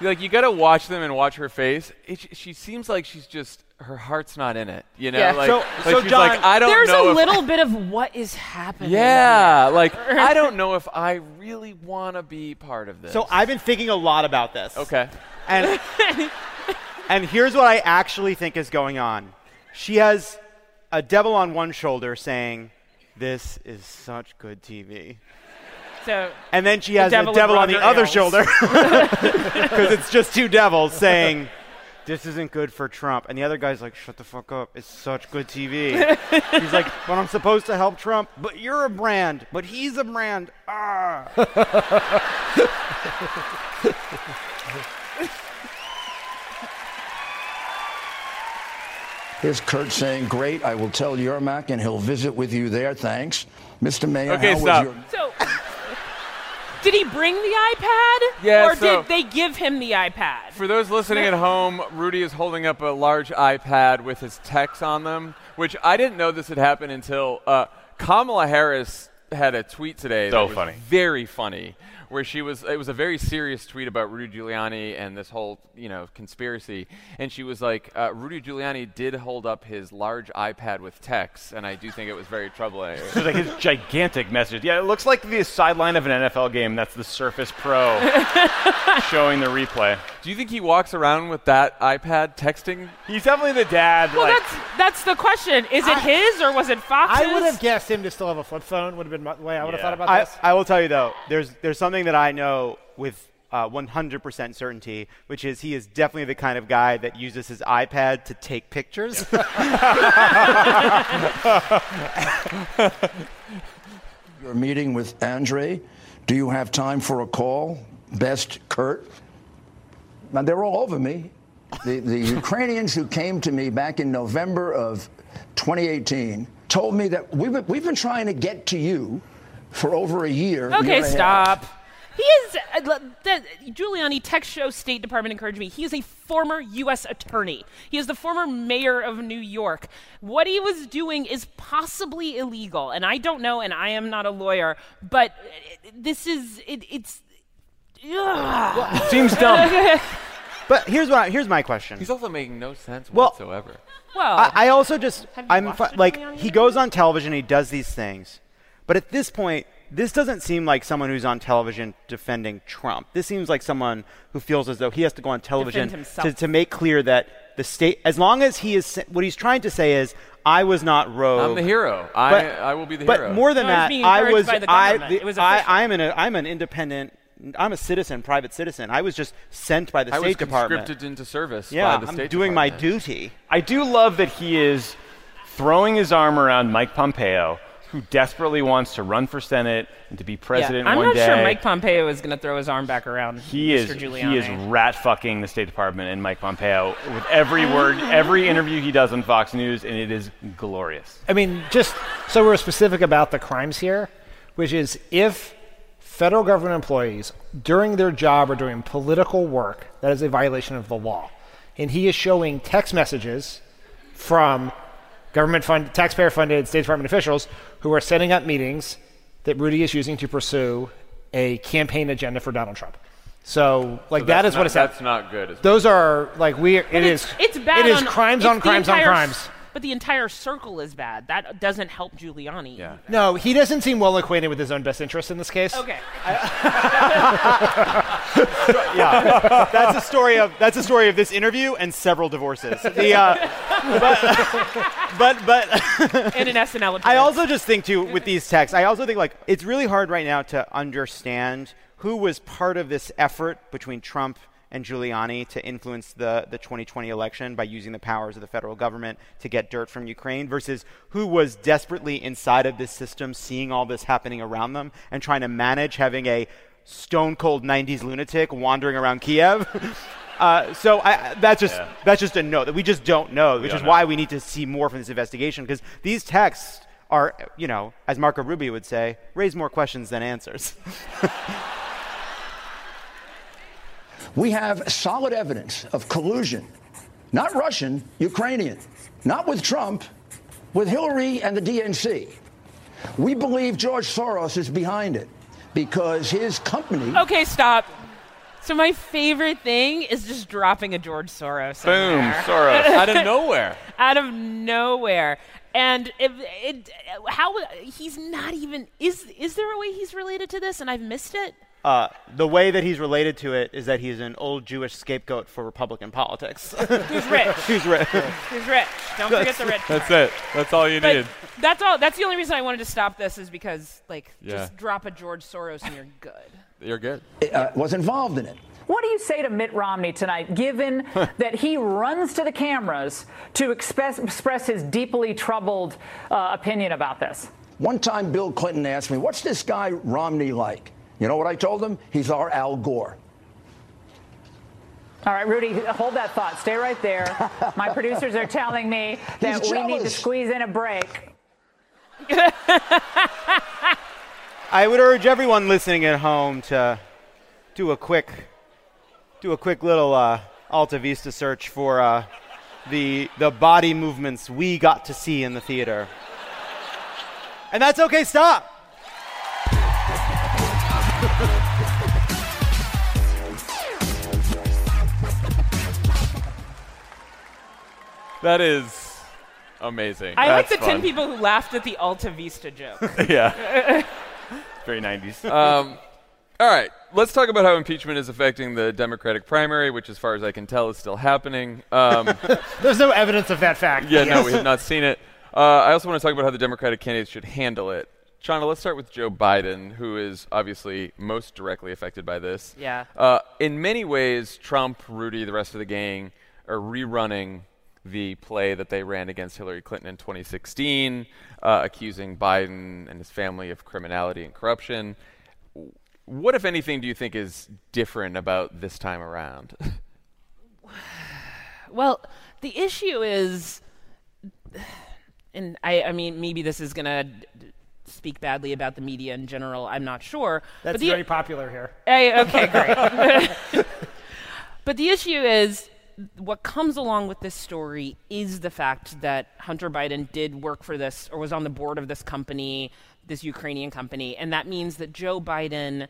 like you got to watch them and watch her face. It, she seems like she's just her heart's not in it, you know. Yeah. Like, so, like so she's John, like, I don't there's know. There's a little I, bit of what is happening. Yeah, like I don't know if I really want to be part of this. So I've been thinking a lot about this. Okay. And and here's what I actually think is going on. She has a devil on one shoulder saying, "This is such good T V." So and then she has the devil, a devil on the other else. shoulder because it's just two devils saying, "This isn't good for Trump." And the other guy's like, "Shut the fuck up. It's such good T V." He's like, "But I'm supposed to help Trump. But you're a brand. But he's a brand." Ah. Here's Kurt saying, "Great, I will tell Yermak and he'll visit with you there. Thanks. Mister Mayor, okay, how stop. was your... So, did he bring the iPad? Yeah, or so did they give him the iPad? For those listening at home, Rudy is holding up a large iPad with his texts on them, which I didn't know this had happened until uh, Kamala Harris had a tweet today so that was funny. very funny, where she was, it was a very serious tweet about Rudy Giuliani and this whole, you know, conspiracy. And she was like, uh, Rudy Giuliani did hold up his large iPad with text, and I do think it was very troubling. It was like his gigantic message. Yeah, it looks like the sideline of an N F L game. That's the Surface Pro showing the replay. Do you think he walks around with that iPad texting? He's definitely the dad. Well, like, that's that's the question. Is it I, his or was it Fox's? I would have guessed him to still have a flip phone. Would have been my way I would yeah. have thought about I, this. I will tell you, though, there's there's something that I know with uh, one hundred percent certainty, which is he is definitely the kind of guy that uses his iPad to take pictures. Yeah. You're meeting with Andre. Do you have time for a call? Best, Kurt. Now, they're all over me. The, the Ukrainians who came to me back in November of twenty eighteen told me that we've been, we've been trying to get to you for over a year. Okay, year stop. He is, uh, the Giuliani text shows State Department encouraged me. He is a former U S attorney. He is the former mayor of New York. What he was doing is possibly illegal, and I don't know, and I am not a lawyer, but this is, it, it's, Well, it seems dumb. But here's what I, here's my question. He's also making no sense well, whatsoever. Well, I, I also just I'm fi- like he goes on television, he does these things, but at this point, this doesn't seem like someone who's on television defending Trump. This seems like someone who feels as though he has to go on television to, to make clear that the state, as long as he is, what he's trying to say is, I was not rogue. I'm the hero. I but, I will be the but hero. But more than no, that, I was I the, it was I I'm an I'm an independent. I'm a citizen, private citizen. I was just sent by the I State Department. I was conscripted Department. into service yeah, by the I'm State Department. Yeah, I'm doing my duty. I do love that he is throwing his arm around Mike Pompeo, who desperately wants to run for Senate and to be president yeah, one day. I'm not sure Mike Pompeo is going to throw his arm back around he Mister Is, Giuliani. He is rat-fucking the State Department and Mike Pompeo with every word, every interview he does on Fox News, and it is glorious. I mean, just so we're specific about the crimes here, which is if... federal government employees during their job or doing political work, that is a violation of the law. And he is showing text messages from government fund, taxpayer funded State Department officials who are setting up meetings that Rudy is using to pursue a campaign agenda for Donald Trump. So, like, so that is not, what it's That's at. not good. Those are, like, we, it it's, is, it's bad. It is on, crimes on crimes on crimes. But the entire circle is bad. That doesn't help Giuliani. Yeah. No, he doesn't seem well acquainted with his own best interests in this case. Okay. yeah, that's a story of that's a story of this interview and several divorces. The, uh, but but but. And an S N L. I also just think too with these texts. I also think like it's really hard right now to understand who was part of this effort between Trump and Giuliani to influence the, the twenty twenty election by using the powers of the federal government to get dirt from Ukraine versus who was desperately inside of this system, seeing all this happening around them and trying to manage having a stone-cold nineties lunatic wandering around Kiev. uh, so I, that's just yeah. that's just a note that we just don't know, which don't is know. why we need to see more from this investigation because these texts are, you know, as Marco Rubio would say, raise more questions than answers. We have solid evidence of collusion, not Russian, Ukrainian, not with Trump, with Hillary and the D N C. We believe George Soros is behind it because his company... Okay, stop. So my favorite thing is just dropping a George Soros. Boom, in there. Soros. Out of nowhere. Out of nowhere. And it, it, how he's not even, is is there a way he's related to this and I've missed it? Uh, the way that he's related to it is that he's an old Jewish scapegoat for Republican politics. Who's rich. Who's rich. Who's rich. Don't that's, forget the rich part. That's it. That's all you but need. That's all. That's the only reason I wanted to stop this is because, like, yeah. just drop a George Soros and you're good. You're good. Uh, was involved in it. What do you say to Mitt Romney tonight, given that he runs to the cameras to express, express his deeply troubled uh, opinion about this? One time Bill Clinton asked me, what's this guy Romney like? You know what I told him? He's our Al Gore. All right, Rudy, hold that thought. Stay right there. My producers are telling me that we need to squeeze in a break. I would urge everyone listening at home to do a quick, do a quick little uh, Alta Vista search for uh, the the body movements we got to see in the theater. And that's okay. Stop. That is amazing. I That's like the fun. ten people who laughed at the Alta Vista joke. Yeah. Very nineties. Um, all right. Let's talk about how impeachment is affecting the Democratic primary, which, as far as I can tell, is still happening. Um, There's no evidence of that fact. Yeah, yes. No, we have not seen it. Uh, I also want to talk about how the Democratic candidates should handle it. Shauna, let's start with Joe Biden, who is obviously most directly affected by this. Yeah. Uh, in many ways, Trump, Rudy, the rest of the gang are rerunning the play that they ran against Hillary Clinton in twenty sixteen, uh, accusing Biden and his family of criminality and corruption. What, if anything, do you think is different about this time around? Well, the issue is, and I, I mean, maybe this is going to d- speak badly about the media in general. I'm not sure. That's very I- popular here. I, okay, great. But the issue is, what comes along with this story is the fact that Hunter Biden did work for this or was on the board of this company, this Ukrainian company. And that means that Joe Biden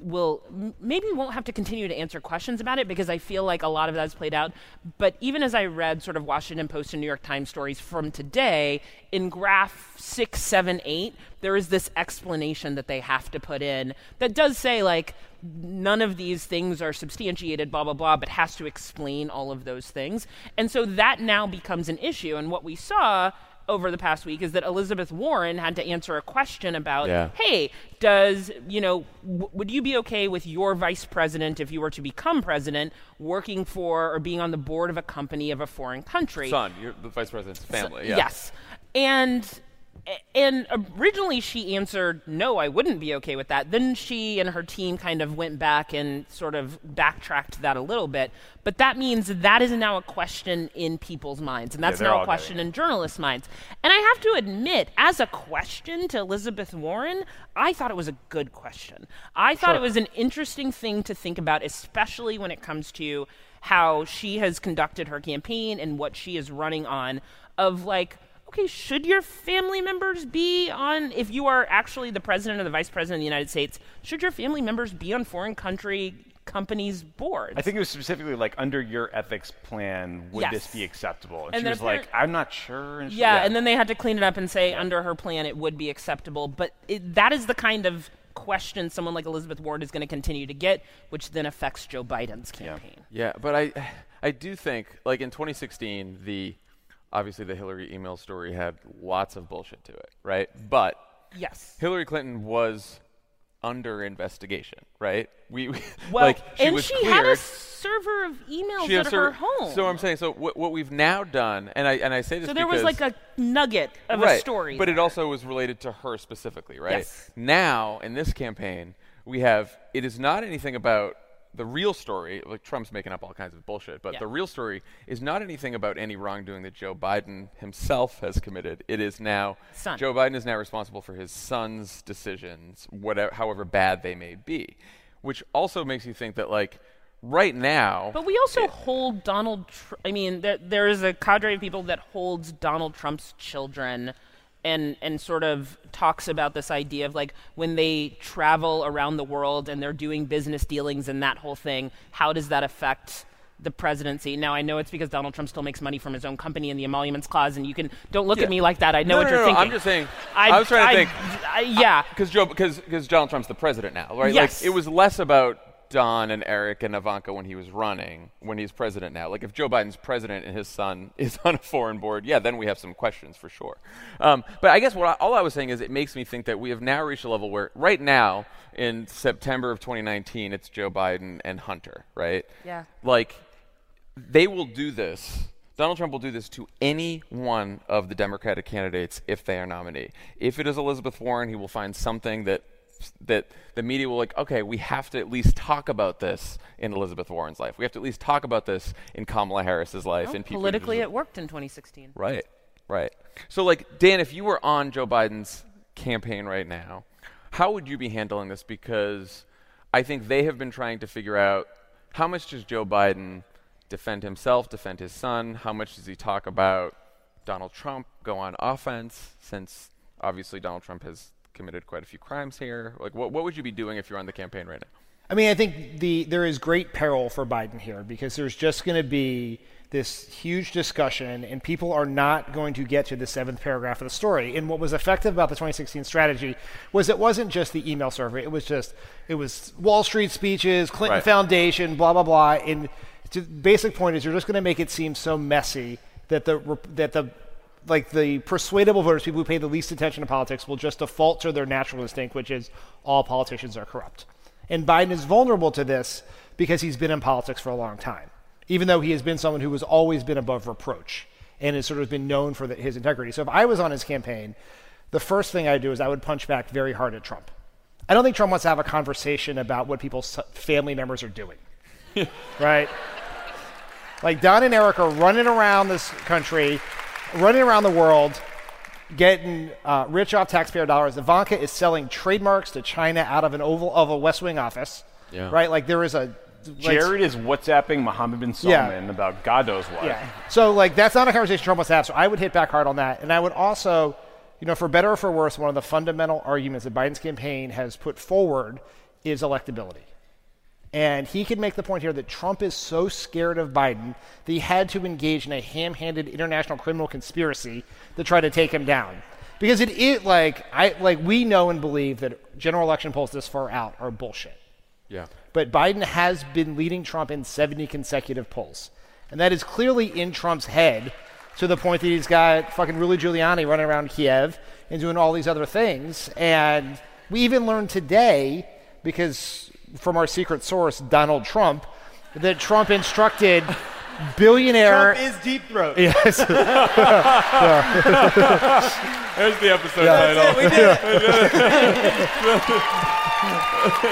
will maybe won't have to continue to answer questions about it, because I feel like a lot of that has played out. But even as I read sort of Washington Post and New York Times stories from today, in graph six, seven, eight, there is this explanation that they have to put in that does say, like, none of these things are substantiated, blah, blah, blah, but has to explain all of those things. And so that now becomes an issue. And what we saw over the past week is that Elizabeth Warren had to answer a question about, yeah. hey, does, you know, w- would you be okay with your vice president, if you were to become president, working for or being on the board of a company of a foreign country? Son, you're the vice president's family. So, yeah. Yes. And and originally she answered, no, I wouldn't be okay with that. Then she and her team kind of went back and sort of backtracked that a little bit. But that means that is now a question in people's minds. And that's yeah, now a question in journalists' minds. And I have to admit, as a question to Elizabeth Warren, I thought it was a good question. I thought sure. it was an interesting thing to think about, especially when it comes to how she has conducted her campaign and what she is running on, of like, okay, should your family members be on, if you are actually the president or the vice president of the United States, should your family members be on foreign country companies' boards? I think it was specifically like, under your ethics plan, would yes. this be acceptable? And, and she was like, I'm not sure. And yeah, yeah, and then they had to clean it up and say, yeah. under her plan, it would be acceptable. But it, that is the kind of question someone like Elizabeth Warren is going to continue to get, which then affects Joe Biden's campaign. Yeah, yeah but I, I do think, like in twenty sixteen, the... Obviously, the Hillary email story had lots of bullshit to it, right? But yes, Hillary Clinton was under investigation, right? We, we well, like she and was she cleared. Had a server of emails she at her serv- home. So I'm saying, so what, what we've now done, and I and I say this, so there because, was like a nugget of right, a story, but there. It also was related to her specifically, right? Yes. Now in this campaign, we have it is not anything about. The real story, like Trump's making up all kinds of bullshit, but yeah. the real story is not anything about any wrongdoing that Joe Biden himself has committed. It is now, Son. Joe Biden is now responsible for his son's decisions, whatever, however bad they may be, which also makes you think that, like, right now... But we also it, hold Donald... Tr- I mean, th- there is a cadre of people that holds Donald Trump's children and and sort of talks about this idea of like when they travel around the world and they're doing business dealings and that whole thing, how does that affect the presidency? Now, I know it's because Donald Trump still makes money from his own company and the emoluments clause, and you can don't look yeah. at me like that. I know no, what no, you're no, thinking. No, I'm just saying. I, I was trying I, to think. I, I, yeah. Because because Donald Trump's the president now, right? Yes. Like, it was less about Don and Eric and Ivanka when he was running, when he's president now. Like, if Joe Biden's president and his son is on a foreign board, yeah, then we have some questions for sure. Um, but I guess what I, all I was saying is it makes me think that we have now reached a level where right now in September of twenty nineteen, it's Joe Biden and Hunter, right? Yeah. Like, they will do this. Donald Trump will do this to any one of the Democratic candidates if they are nominee. If it is Elizabeth Warren, he will find something that that the media will like, okay, we have to at least talk about this in Elizabeth Warren's life. We have to at least talk about this in Kamala Harris's life. Well, and people politically, it worked in twenty sixteen. Right, right. So, like, Dan, if you were on Joe Biden's campaign right now, how would you be handling this? Because I think they have been trying to figure out how much does Joe Biden defend himself, defend his son? How much does he talk about Donald Trump, go on offense, since obviously Donald Trump has committed quite a few crimes here? Like, what, what would you be doing if you're on the campaign right now? I mean, I think the there is great peril for Biden here because there's just going to be this huge discussion, and people are not going to get to the seventh paragraph of the story. And what was effective about the twenty sixteen strategy was it wasn't just the email survey. It was just, it was Wall Street speeches, Clinton right. Foundation, blah, blah, blah. And the basic point is you're just going to make it seem so messy that the that the like the persuadable voters, people who pay the least attention to politics, will just default to their natural instinct, which is all politicians are corrupt. And Biden is vulnerable to this because he's been in politics for a long time, even though he has been someone who has always been above reproach and has sort of been known for the, his integrity. So if I was on his campaign, the first thing I'd do is I would punch back very hard at Trump. I don't think Trump wants to have a conversation about what people's family members are doing, right? Like, Don and Eric are running around this country, running around the world, getting uh, rich off taxpayer dollars. Ivanka is selling trademarks to China out of an Oval of a West Wing office, yeah. right? Like, there is a... Jared is WhatsApping Mohammed bin Salman yeah. about God knows what. Yeah. So, like, that's not a conversation Trump wants to have, so I would hit back hard on that. And I would also, you know, for better or for worse, one of the fundamental arguments that Biden's campaign has put forward is electability. And he can make the point here that Trump is so scared of Biden that he had to engage in a ham-handed international criminal conspiracy to try to take him down. Because it is like, I, like we know and believe that general election polls this far out are bullshit. Yeah. But Biden has been leading Trump in seventy consecutive polls. And that is clearly in Trump's head to the point that he's got fucking Rudy Giuliani running around Kiev and doing all these other things. And we even learned today, because... from our secret source, Donald Trump, that Trump instructed billionaire... Trump is deep throat. Yes. There's the episode yeah. title. That's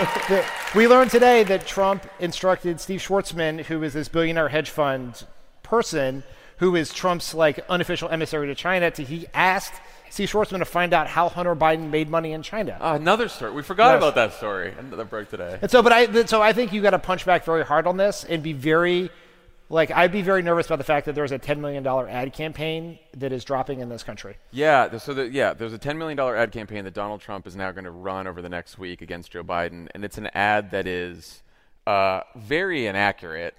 it, we did it. We learned today that Trump instructed Steve Schwarzman, who is this billionaire hedge fund person, who is Trump's like unofficial emissary to China, to he asked... Steve Schwarzman to find out how Hunter Biden made money in China. Uh, another story. We forgot yes. about that story. Another break today. And so, but I, so I think you got to punch back very hard on this and be very, like, I'd be very nervous about the fact that there's a ten million dollars ad campaign that is dropping in this country. Yeah. So, the, yeah, there's a ten million dollars ad campaign that Donald Trump is now going to run over the next week against Joe Biden. And it's an ad that is uh, very inaccurate.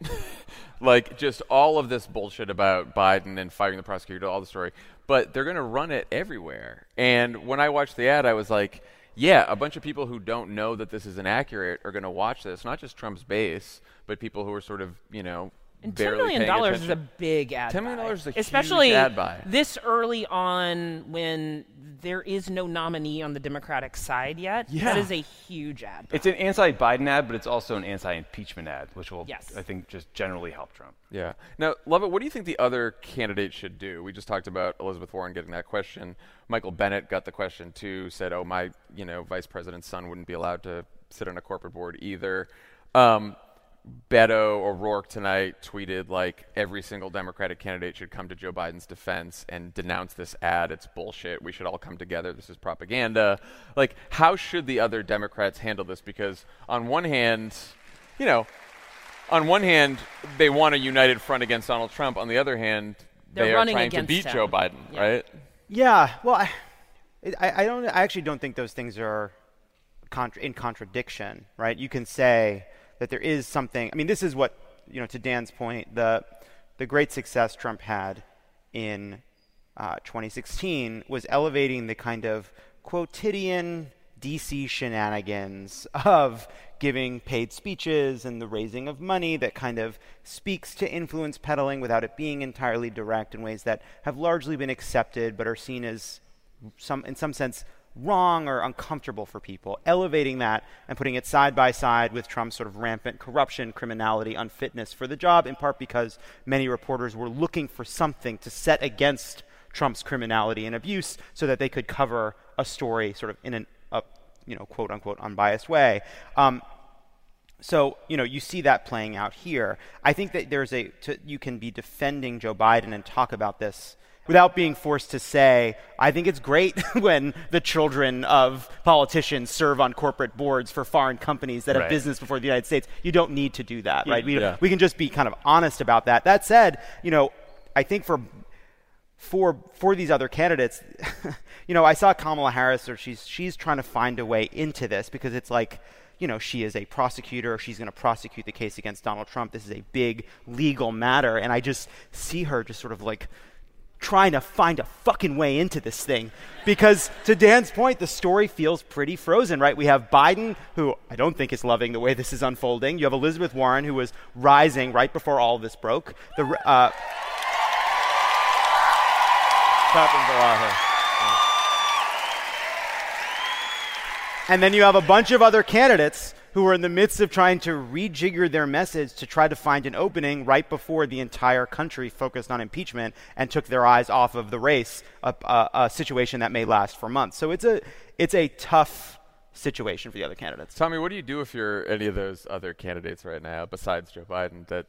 Like, just all of this bullshit about Biden and firing the prosecutor, all the story. But they're going to run it everywhere. And when I watched the ad, I was like, yeah, a bunch of people who don't know that this is inaccurate are going to watch this. Not just Trump's base, but people who are sort of, you know, and barely paying attention. ten million dollars is a big ad buy. ten million dollars is a huge ad buy. Especially this early on when there is no nominee on the Democratic side yet. Yeah. That is a huge ad buy. It's an anti-Biden ad, but it's also an anti-impeachment ad, which will, yes. I think, just generally help Trump. Yeah. Now, Lovett, what do you think the other candidate should do? We just talked about Elizabeth Warren getting that question. Michael Bennet got the question, too, said, oh, my, you know, vice president's son wouldn't be allowed to sit on a corporate board either. Um... Beto O'Rourke tonight tweeted, like, every single Democratic candidate should come to Joe Biden's defense and denounce this ad. It's bullshit. We should all come together. This is propaganda. Like, how should the other Democrats handle this? Because on one hand, you know, on one hand, they want a united front against Donald Trump. On the other hand, They're they are trying to beat him. Joe Biden, yeah. right? Yeah. Well, I, I, I don't. I actually don't think those things are contra- in contradiction, right? You can say that there is something. I mean, this is what, you know, to Dan's point, the the great success Trump had in uh, twenty sixteen was elevating the kind of quotidian D C shenanigans of giving paid speeches and the raising of money that kind of speaks to influence peddling without it being entirely direct, in ways that have largely been accepted but are seen as some, in some sense, wrong or uncomfortable for people, elevating that and putting it side by side with Trump's sort of rampant corruption, criminality, unfitness for the job, in part because many reporters were looking for something to set against Trump's criminality and abuse so that they could cover a story sort of in an, uh, you know, quote unquote unbiased way. Um, so, you know, you see that playing out here. I think that there's a, to, you can be defending Joe Biden and talk about this without being forced to say, I think it's great when the children of politicians serve on corporate boards for foreign companies that have right. business before the United States. You don't need to do that, right? We, yeah. we can just be kind of honest about that. That said, you know, I think for for for these other candidates, you know, I saw Kamala Harris, or she's she's trying to find a way into this because it's like, you know, she is a prosecutor. She's going to prosecute the case against Donald Trump. This is a big legal matter. And I just see her just sort of like, trying to find a fucking way into this thing. Because to Dan's point, the story feels pretty frozen, right? We have Biden, who I don't think is loving the way this is unfolding. You have Elizabeth Warren, who was rising right before all this broke. The uh, And then you have a bunch of other candidates who are in the midst of trying to rejigger their message to try to find an opening right before the entire country focused on impeachment and took their eyes off of the race, a, a, a situation that may last for months. So it's a it's a tough situation for the other candidates. Tommy, what do you do if you're any of those other candidates right now besides Joe Biden that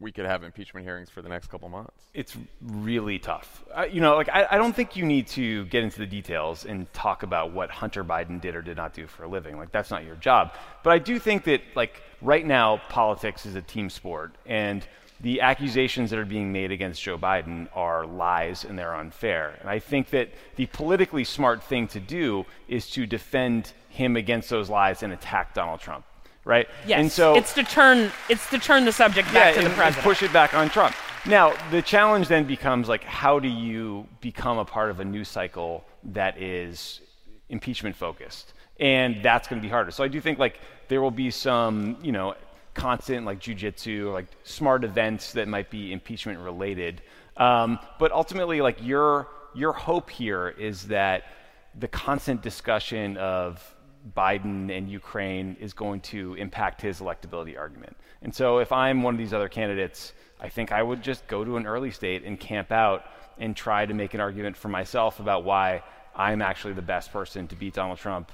we could have impeachment hearings for the next couple months? It's really tough. I, you know, like I, I don't think you need to get into the details and talk about what Hunter Biden did or did not do for a living. Like, that's not your job. But I do think that, like, right now, politics is a team sport, and the accusations that are being made against Joe Biden are lies and they're unfair. And I think that the politically smart thing to do is to defend him against those lies and attack Donald Trump. Right? Yes. And so it's to turn it's to turn the subject back yeah, to and, the president. And push it back on Trump. Now, the challenge then becomes, like, how do you become a part of a news cycle that is impeachment focused? And that's going to be harder. So I do think, like, there will be some, you know, constant, like, jujitsu, like, smart events that might be impeachment related. Um, but ultimately, like, your your hope here is that the constant discussion of Biden and Ukraine is going to impact his electability argument. And so if I'm one of these other candidates, I think I would just go to an early state and camp out and try to make an argument for myself about why I'm actually the best person to beat Donald Trump.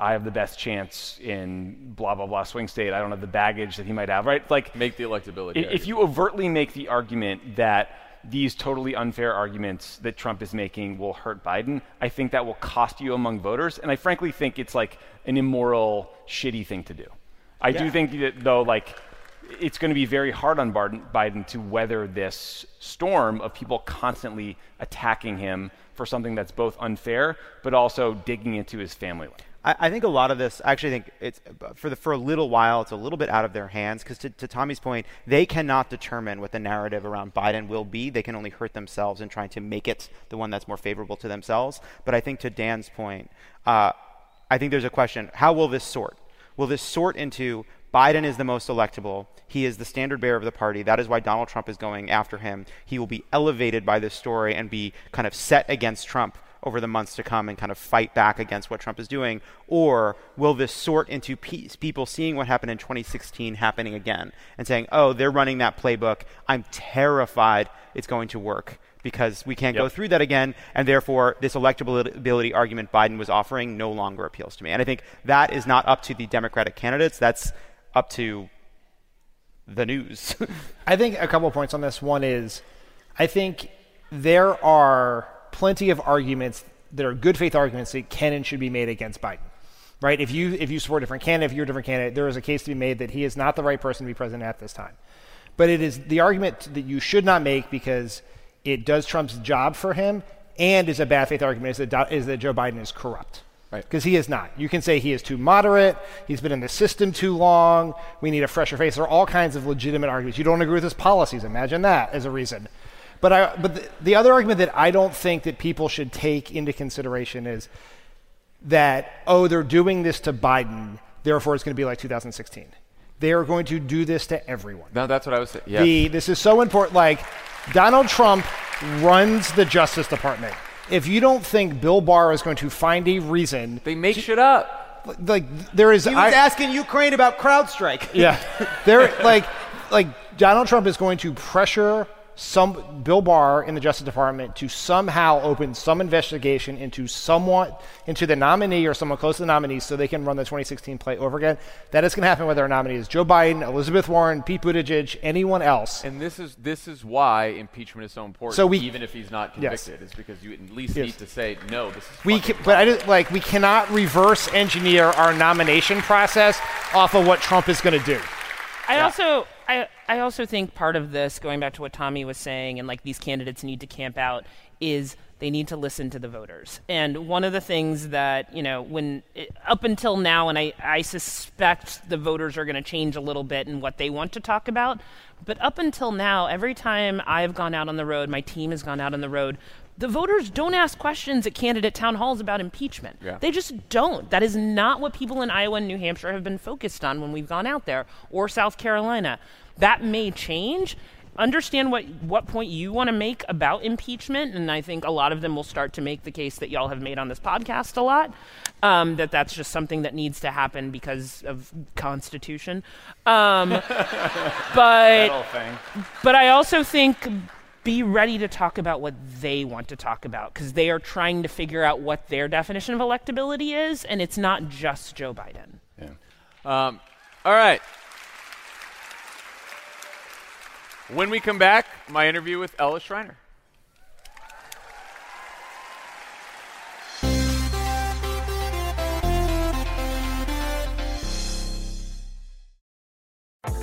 I have the best chance in blah, blah, blah swing state. I don't have the baggage that he might have, right? Like, make the electability argument. If you overtly make the argument that these totally unfair arguments that Trump is making will hurt Biden, I think that will cost you among voters. And I frankly think it's, like, an immoral, shitty thing to do. I yeah. do think that, though, like, it's going to be very hard on Biden to weather this storm of people constantly attacking him for something that's both unfair but also digging into his family life. I think a lot of this, I actually think it's for the for a little while, it's a little bit out of their hands because to, to Tommy's point, they cannot determine what the narrative around Biden will be. They can only hurt themselves in trying to make it the one that's more favorable to themselves. But I think to Dan's point, uh, I think there's a question. How will this sort? Will this sort into Biden is the most electable. He is the standard bearer of the party. That is why Donald Trump is going after him. He will be elevated by this story and be kind of set against Trump over the months to come and kind of fight back against what Trump is doing? Or will this sort into pe- people seeing what happened in twenty sixteen happening again and saying, oh, they're running that playbook. I'm terrified it's going to work because we can't yep. go through that again. And therefore, this electability argument Biden was offering no longer appeals to me. And I think that is not up to the Democratic candidates. That's up to the news. I think a couple of points on this. One is, I think there are plenty of arguments that are good faith arguments that can and should be made against Biden, right? If you if you support a different candidate, if you're a different candidate, there is a case to be made that he is not the right person to be president at this time. But it is the argument that you should not make because it does Trump's job for him and is a bad faith argument is that, is that Joe Biden is corrupt. Right. Because he is not. You can say he is too moderate, he's been in the system too long, we need a fresher face. There are all kinds of legitimate arguments. You don't agree with his policies, imagine that as a reason. But I, but the, the other argument that I don't think that people should take into consideration is that, oh, they're doing this to Biden, therefore it's going to be like two thousand sixteen. They are going to do this to everyone. No, that's what I was saying. Yeah. The, this is so important. Like, Donald Trump runs the Justice Department. If you don't think Bill Barr is going to find a reason... They make to, shit up. Like, there is... He was I, asking Ukraine about CrowdStrike. Yeah. There, like, like, Donald Trump is going to pressure some Bill Barr in the Justice Department to somehow open some investigation into someone, into the nominee or someone close to the nominee so they can run the twenty sixteen play over again. That is going to happen whether our nominee is Joe Biden, Elizabeth Warren, Pete Buttigieg, anyone else. And this is this is why impeachment is so important. So we, even if he's not convicted, yes. It's because you at least yes. need to say no. This is we can, but I just, like we cannot reverse engineer our nomination process off of what Trump is going to do. I yeah. also. I, I also think part of this, going back to what Tommy was saying, and like these candidates need to camp out, is they need to listen to the voters. And one of the things that, you know, when it, up until now, and I, I suspect the voters are going to change a little bit in what they want to talk about, but up until now, every time I've gone out on the road, my team has gone out on the road, the voters don't ask questions at candidate town halls about impeachment. Yeah. They just don't. That is not what people in Iowa and New Hampshire have been focused on when we've gone out there, or South Carolina. That may change. Understand what, what point you want to make about impeachment, and I think a lot of them will start to make the case that y'all have made on this podcast a lot, um, that that's just something that needs to happen because of Constitution. Um, but that whole thing. But I also think... be ready to talk about what they want to talk about, because they are trying to figure out what their definition of electability is, and it's not just Joe Biden. Yeah. Um, all right. When we come back, my interview with Ella Schreiner.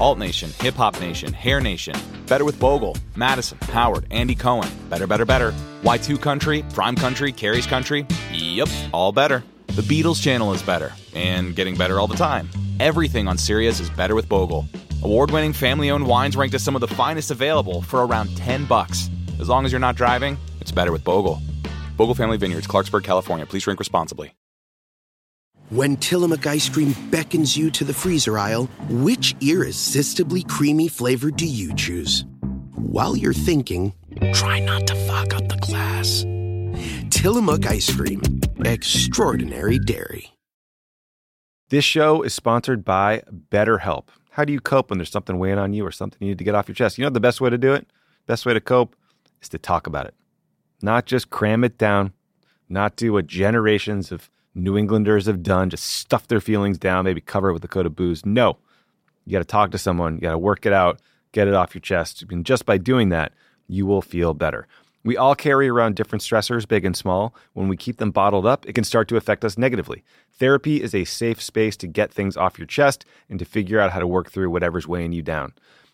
Alt Nation, Hip Hop Nation, Hair Nation, Better with Bogle, Madison, Howard, Andy Cohen, Better, Better, Better, Y two Country, Prime Country, Carrie's Country, yep, all better. The Beatles channel is better, and getting better all the time. Everything on Sirius is better with Bogle. Award-winning family-owned wines ranked as some of the finest available for around ten bucks. As long as you're not driving, it's better with Bogle. Bogle Family Vineyards, Clarksburg, California. Please drink responsibly. When Tillamook ice cream beckons you to the freezer aisle, which irresistibly creamy flavor do you choose? While you're thinking, try not to fog up the glass. Tillamook ice cream, extraordinary dairy. This show is sponsored by BetterHelp. How do you cope when there's something weighing on you or something you need to get off your chest? You know the best way to do it? Best way to cope is to talk about it. Not just cram it down, not do what generations of New Englanders have done, just stuff their feelings down, maybe cover it with a coat of booze. No, you got to talk to someone. You got to work it out, get it off your chest. And just by doing that, you will feel better. We all carry around different stressors, big and small. When we keep them bottled up, it can start to affect us negatively. Therapy is a safe space to get things off your chest and to figure out how to work through whatever's weighing you down.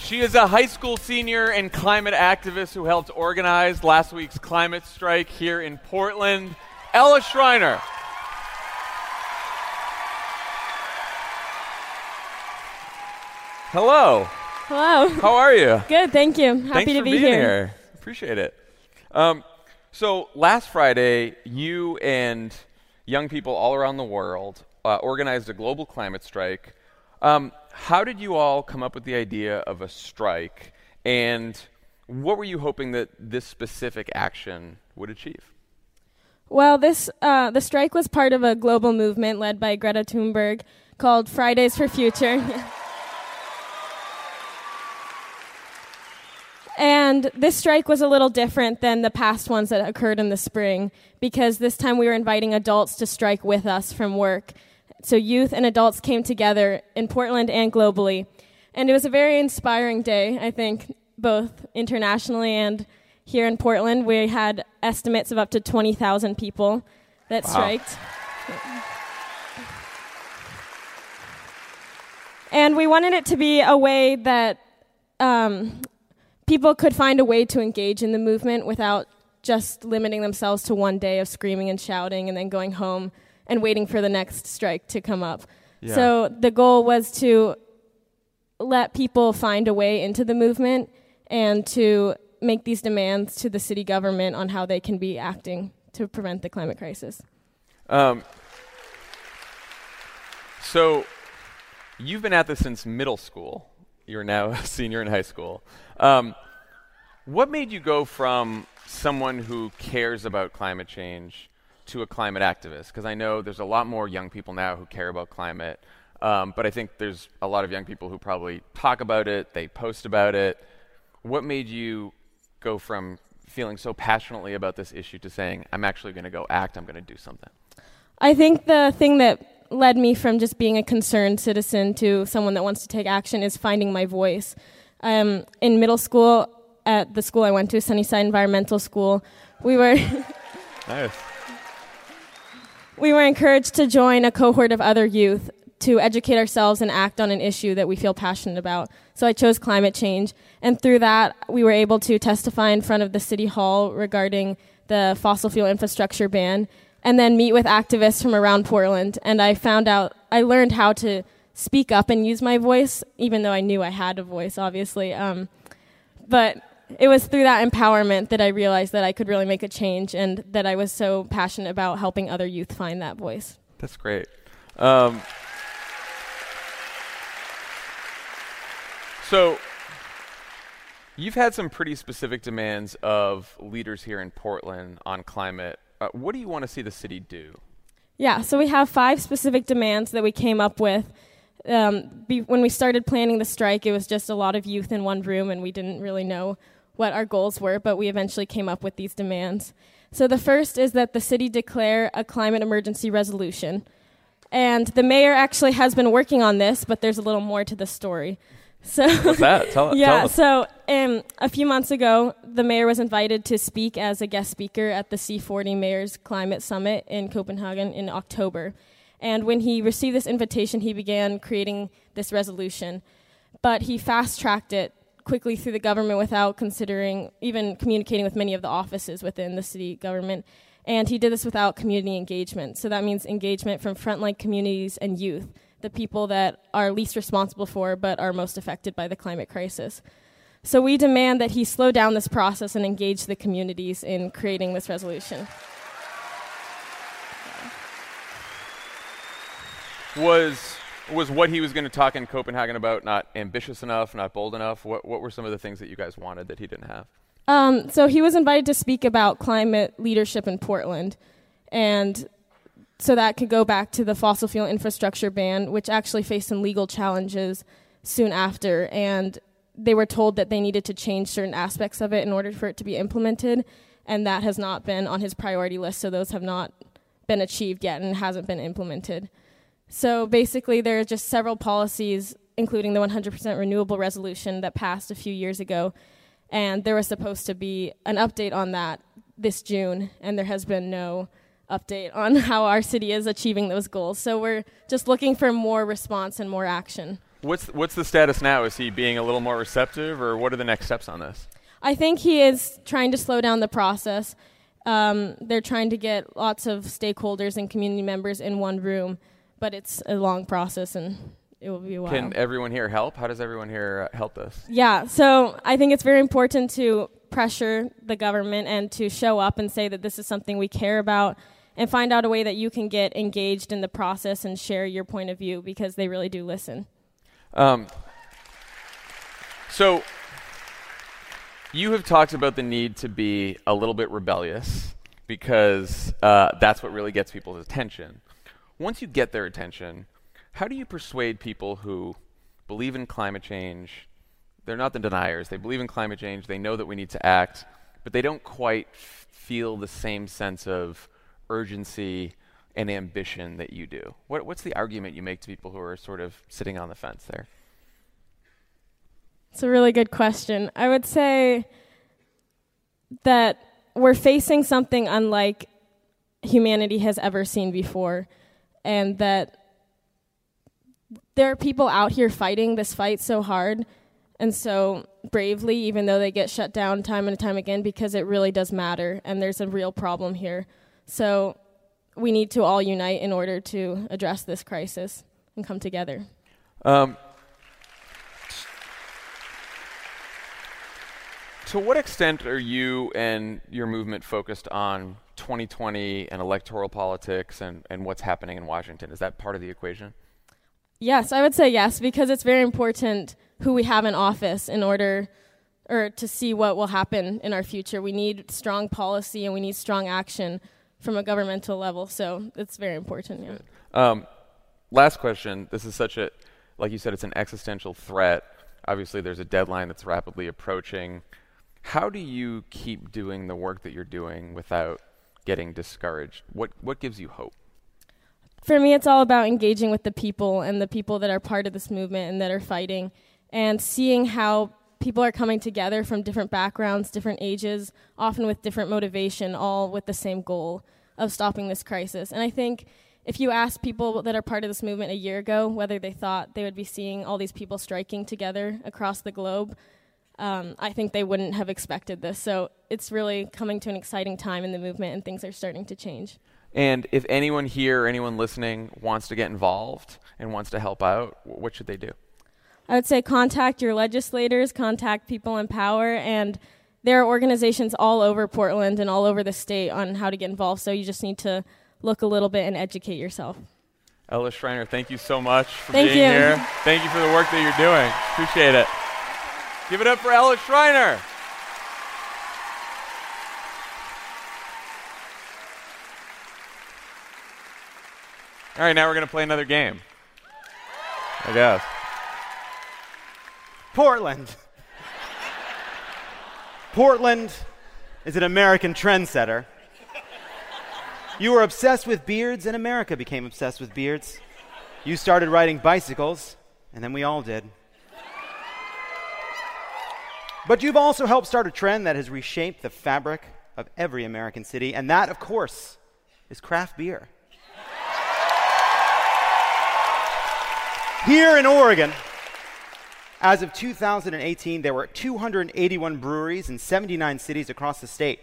She is a high school senior and climate activist who helped organize last week's climate strike here in Portland, Ella Schreiner. Hello. Hello. How are you? Good, thank you. Happy Thanks to for be being here. here. Appreciate it. Um, so last Friday, you and young people all around the world uh, organized a global climate strike. Um, how did you all come up with the idea of a strike, and what were you hoping that this specific action would achieve? Well, this uh, the strike was part of a global movement led by Greta Thunberg called Fridays for Future. And this strike was a little different than the past ones that occurred in the spring, because this time we were inviting adults to strike with us from work. So youth and adults came together in Portland and globally. And it was a very inspiring day, I think, both internationally and here in Portland. We had estimates of up to twenty thousand people that wow. striked. And we wanted it to be a way that um, people could find a way to engage in the movement without just limiting themselves to one day of screaming and shouting and then going home and waiting for the next strike to come up. Yeah. So the goal was to let people find a way into the movement and to make these demands to the city government on how they can be acting to prevent the climate crisis. Um, so you've been at this since middle school. You're now a senior in high school. Um, what made you go from someone who cares about climate change to a climate activist? Because I know there's a lot more young people now who care about climate, um, but I think there's a lot of young people who probably talk about it, they post about it. What made you go from feeling so passionately about this issue to saying, I'm actually going to go act, I'm going to do something? I think the thing that led me from just being a concerned citizen to someone that wants to take action is finding my voice. Um, in middle school, at the school I went to, Sunnyside Environmental School, we were... nice. We were encouraged to join a cohort of other youth to educate ourselves and act on an issue that we feel passionate about. So I chose climate change. And through that, we were able to testify in front of the city hall regarding the fossil fuel infrastructure ban and then meet with activists from around Portland. And I found out, I learned how to speak up and use my voice, even though I knew I had a voice, obviously. Um, but it was through that empowerment that I realized that I could really make a change and that I was so passionate about helping other youth find that voice. That's great. Um, so you've had some pretty specific demands of leaders here in Portland on climate. Uh, what do you want to see the city do? Yeah, so we have five specific demands that we came up with. Um, be- when we started planning the strike, it was just a lot of youth in one room, and we didn't really know what our goals were, but we eventually came up with these demands. So the first is that the city declare a climate emergency resolution. And the mayor actually has been working on this, but there's a little more to the story. So What's that? Tell, yeah, tell us. So um, a few months ago, the mayor was invited to speak as a guest speaker at the C forty Mayor's Climate Summit in Copenhagen in October. And when he received this invitation, he began creating this resolution. But he fast-tracked it quickly through the government without considering, even communicating with many of the offices within the city government. And he did this without community engagement. So that means engagement from frontline communities and youth, the people that are least responsible for but are most affected by the climate crisis. So we demand that he slow down this process and engage the communities in creating this resolution. Was was what he was going to talk in Copenhagen about not ambitious enough, not bold enough? What what were some of the things that you guys wanted that he didn't have? Um, so he was invited to speak about climate leadership in Portland. And so that could go back to the fossil fuel infrastructure ban, which actually faced some legal challenges soon after. And they were told that they needed to change certain aspects of it in order for it to be implemented. And that has not been on his priority list. So those have not been achieved yet and hasn't been implemented. So basically, there are just several policies, including the one hundred percent renewable resolution that passed a few years ago. And there was supposed to be an update on that this June, and there has been no update on how our city is achieving those goals. So we're just looking for more response and more action. What's what's the status now? Is he being a little more receptive, or what are the next steps on this? I think he is trying to slow down the process. Um, they're trying to get lots of stakeholders and community members in one room, but it's a long process and it will be a while. Can everyone here help? How does everyone here help this? Yeah, so I think it's very important to pressure the government and to show up and say that this is something we care about, and find out a way that you can get engaged in the process and share your point of view, because they really do listen. Um, so you have talked about the need to be a little bit rebellious, because uh, that's what really gets people's attention. Once you get their attention, how do you persuade people who believe in climate change? They're not the deniers. They believe in climate change. They know that we need to act, but they don't quite f- feel the same sense of urgency and ambition that you do. What, what's the argument you make to people who are sort of sitting on the fence there? It's a really good question. I would say that we're facing something unlike humanity has ever seen before, and that there are people out here fighting this fight so hard and so bravely, even though they get shut down time and time again, because it really does matter, and there's a real problem here. So we need to all unite in order to address this crisis and come together. Um, to what extent are you and your movement focused on twenty twenty and electoral politics and, and what's happening in Washington? Is that part of the equation? Yes, I would say yes, because it's very important who we have in office in order or to see what will happen in our future. We need strong policy and we need strong action from a governmental level, so it's very important. Yeah. Um, last question. This is such a, like you said, it's an existential threat. Obviously, there's a deadline that's rapidly approaching. How do you keep doing the work that you're doing without getting discouraged? What what gives you hope? For me, it's all about engaging with the people and the people that are part of this movement and that are fighting, and seeing how people are coming together from different backgrounds, different ages, often with different motivation, all with the same goal of stopping this crisis. And I think if you ask people that are part of this movement a year ago whether they thought they would be seeing all these people striking together across the globe, um, I think they wouldn't have expected this. So it's really coming to an exciting time in the movement, and things are starting to change. And if anyone here or anyone listening wants to get involved and wants to help out, what should they do? I would say contact your legislators, contact people in power, and there are organizations all over Portland and all over the state on how to get involved, so you just need to look a little bit and educate yourself. Ella Schreiner, thank you so much for thank being you. here. Thank you for the work that you're doing. Appreciate it. Give it up for Ella Schreiner. All right, now we're going to play another game, I guess. Portland. Portland is an American trendsetter. You were obsessed with beards, and America became obsessed with beards. You started riding bicycles, and then we all did. But you've also helped start a trend that has reshaped the fabric of every American city, and that, of course, is craft beer. Here in Oregon, as of two thousand eighteen, there were two hundred eighty-one breweries in seventy-nine cities across the state.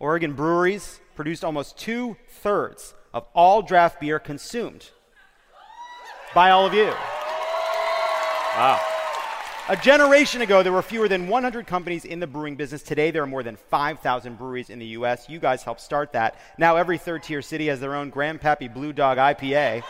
Oregon breweries produced almost two-thirds of all draft beer consumed by all of you. Wow. A generation ago, there were fewer than one hundred companies in the brewing business. Today, there are more than five thousand breweries in the U S. You guys helped start that. Now every third-tier city has their own Grandpappy Blue Dog I P A.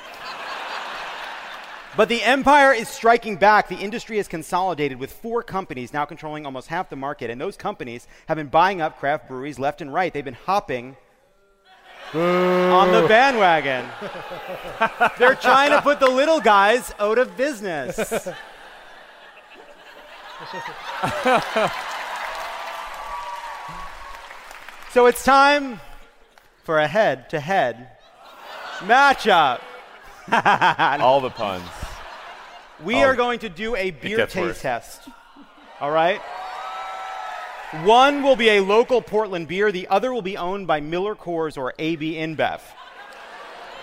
But the empire is striking back. The industry has consolidated, with four companies now controlling almost half the market, and those companies have been buying up craft breweries left and right. They've been hopping Boo. on the bandwagon. They're trying to put the little guys out of business. So it's time for a head-to-head matchup. All the puns. We All are going to do a beer taste worse. test. All right? One will be a local Portland beer. The other will be owned by Miller Coors or A B InBev.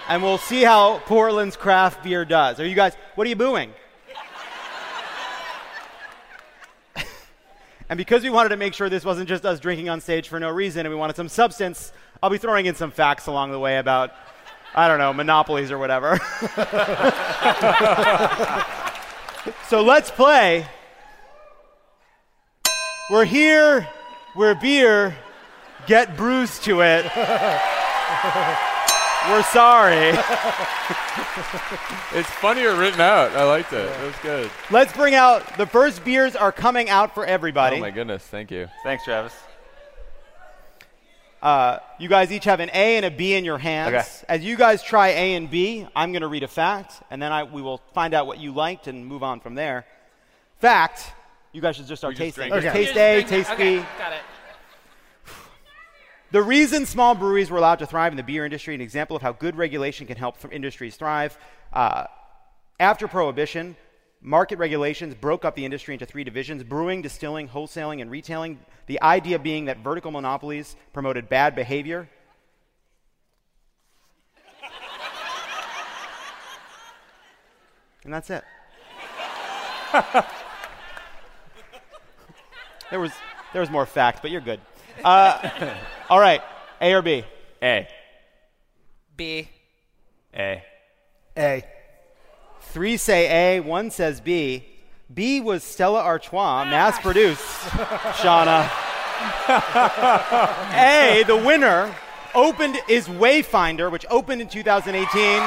And we'll see how Portland's craft beer does. Are you guys, what are you booing? And because we wanted to make sure this wasn't just us drinking on stage for no reason and we wanted some substance, I'll be throwing in some facts along the way about, I don't know, monopolies or whatever. So let's play. We're here, we're beer, get bruised to it. We're sorry. It's funnier written out. I liked it. Yeah. It was good. Let's bring out, the first beers are coming out for everybody. Oh my goodness, thank you. Thanks, Travis. Uh, you guys each have an A and a B in your hands. Okay. As you guys try A and B, I'm going to read a fact, and then I, we will find out what you liked and move on from there. Fact. You guys should just start tasting. Just okay. Taste A, taste okay. B. Got it. The reason small breweries were allowed to thrive in the beer industry, an example of how good regulation can help industries thrive. Uh, after Prohibition, market regulations broke up the industry into three divisions: brewing, distilling, wholesaling, and retailing. The idea being that vertical monopolies promoted bad behavior. And that's it. There was, there was more fact, but you're good. Uh, all right, A or B? A. B. A. A. Three say A, one says B. B was Stella Artois, mass-produced, Shauna. A, the winner, opened is Wayfinder, which opened in two thousand eighteen.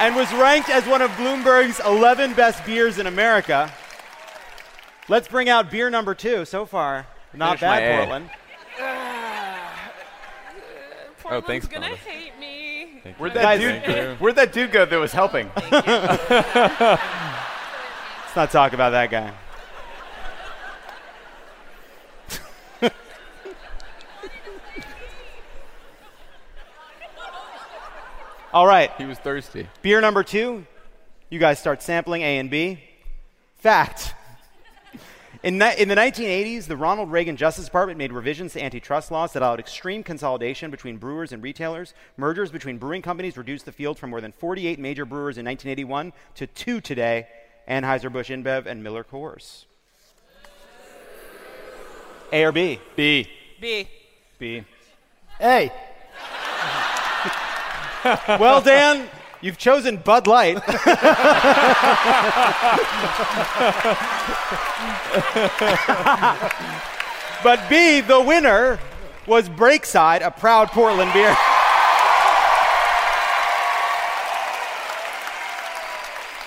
And was ranked as one of Bloomberg's eleven best beers in America. Let's bring out beer number two. So far, not bad, Portland. Uh, uh, Portland's oh, thanks, gonna Thomas. hate me. Thank where'd that dude? Go, where'd that dude go that was helping? Let's not talk about that guy. All right. He was thirsty. Beer number two. You guys start sampling A and B. Fact. In, ni- in the nineteen eighties, the Ronald Reagan Justice Department made revisions to antitrust laws that allowed extreme consolidation between brewers and retailers. Mergers between brewing companies reduced the field from more than forty-eight major brewers in nineteen eighty-one to two today, Anheuser-Busch InBev and Miller Coors. A or B? B. B. B. A. Well, Dan, you've chosen Bud Light. But B, the winner, was Breakside, a proud Portland beer.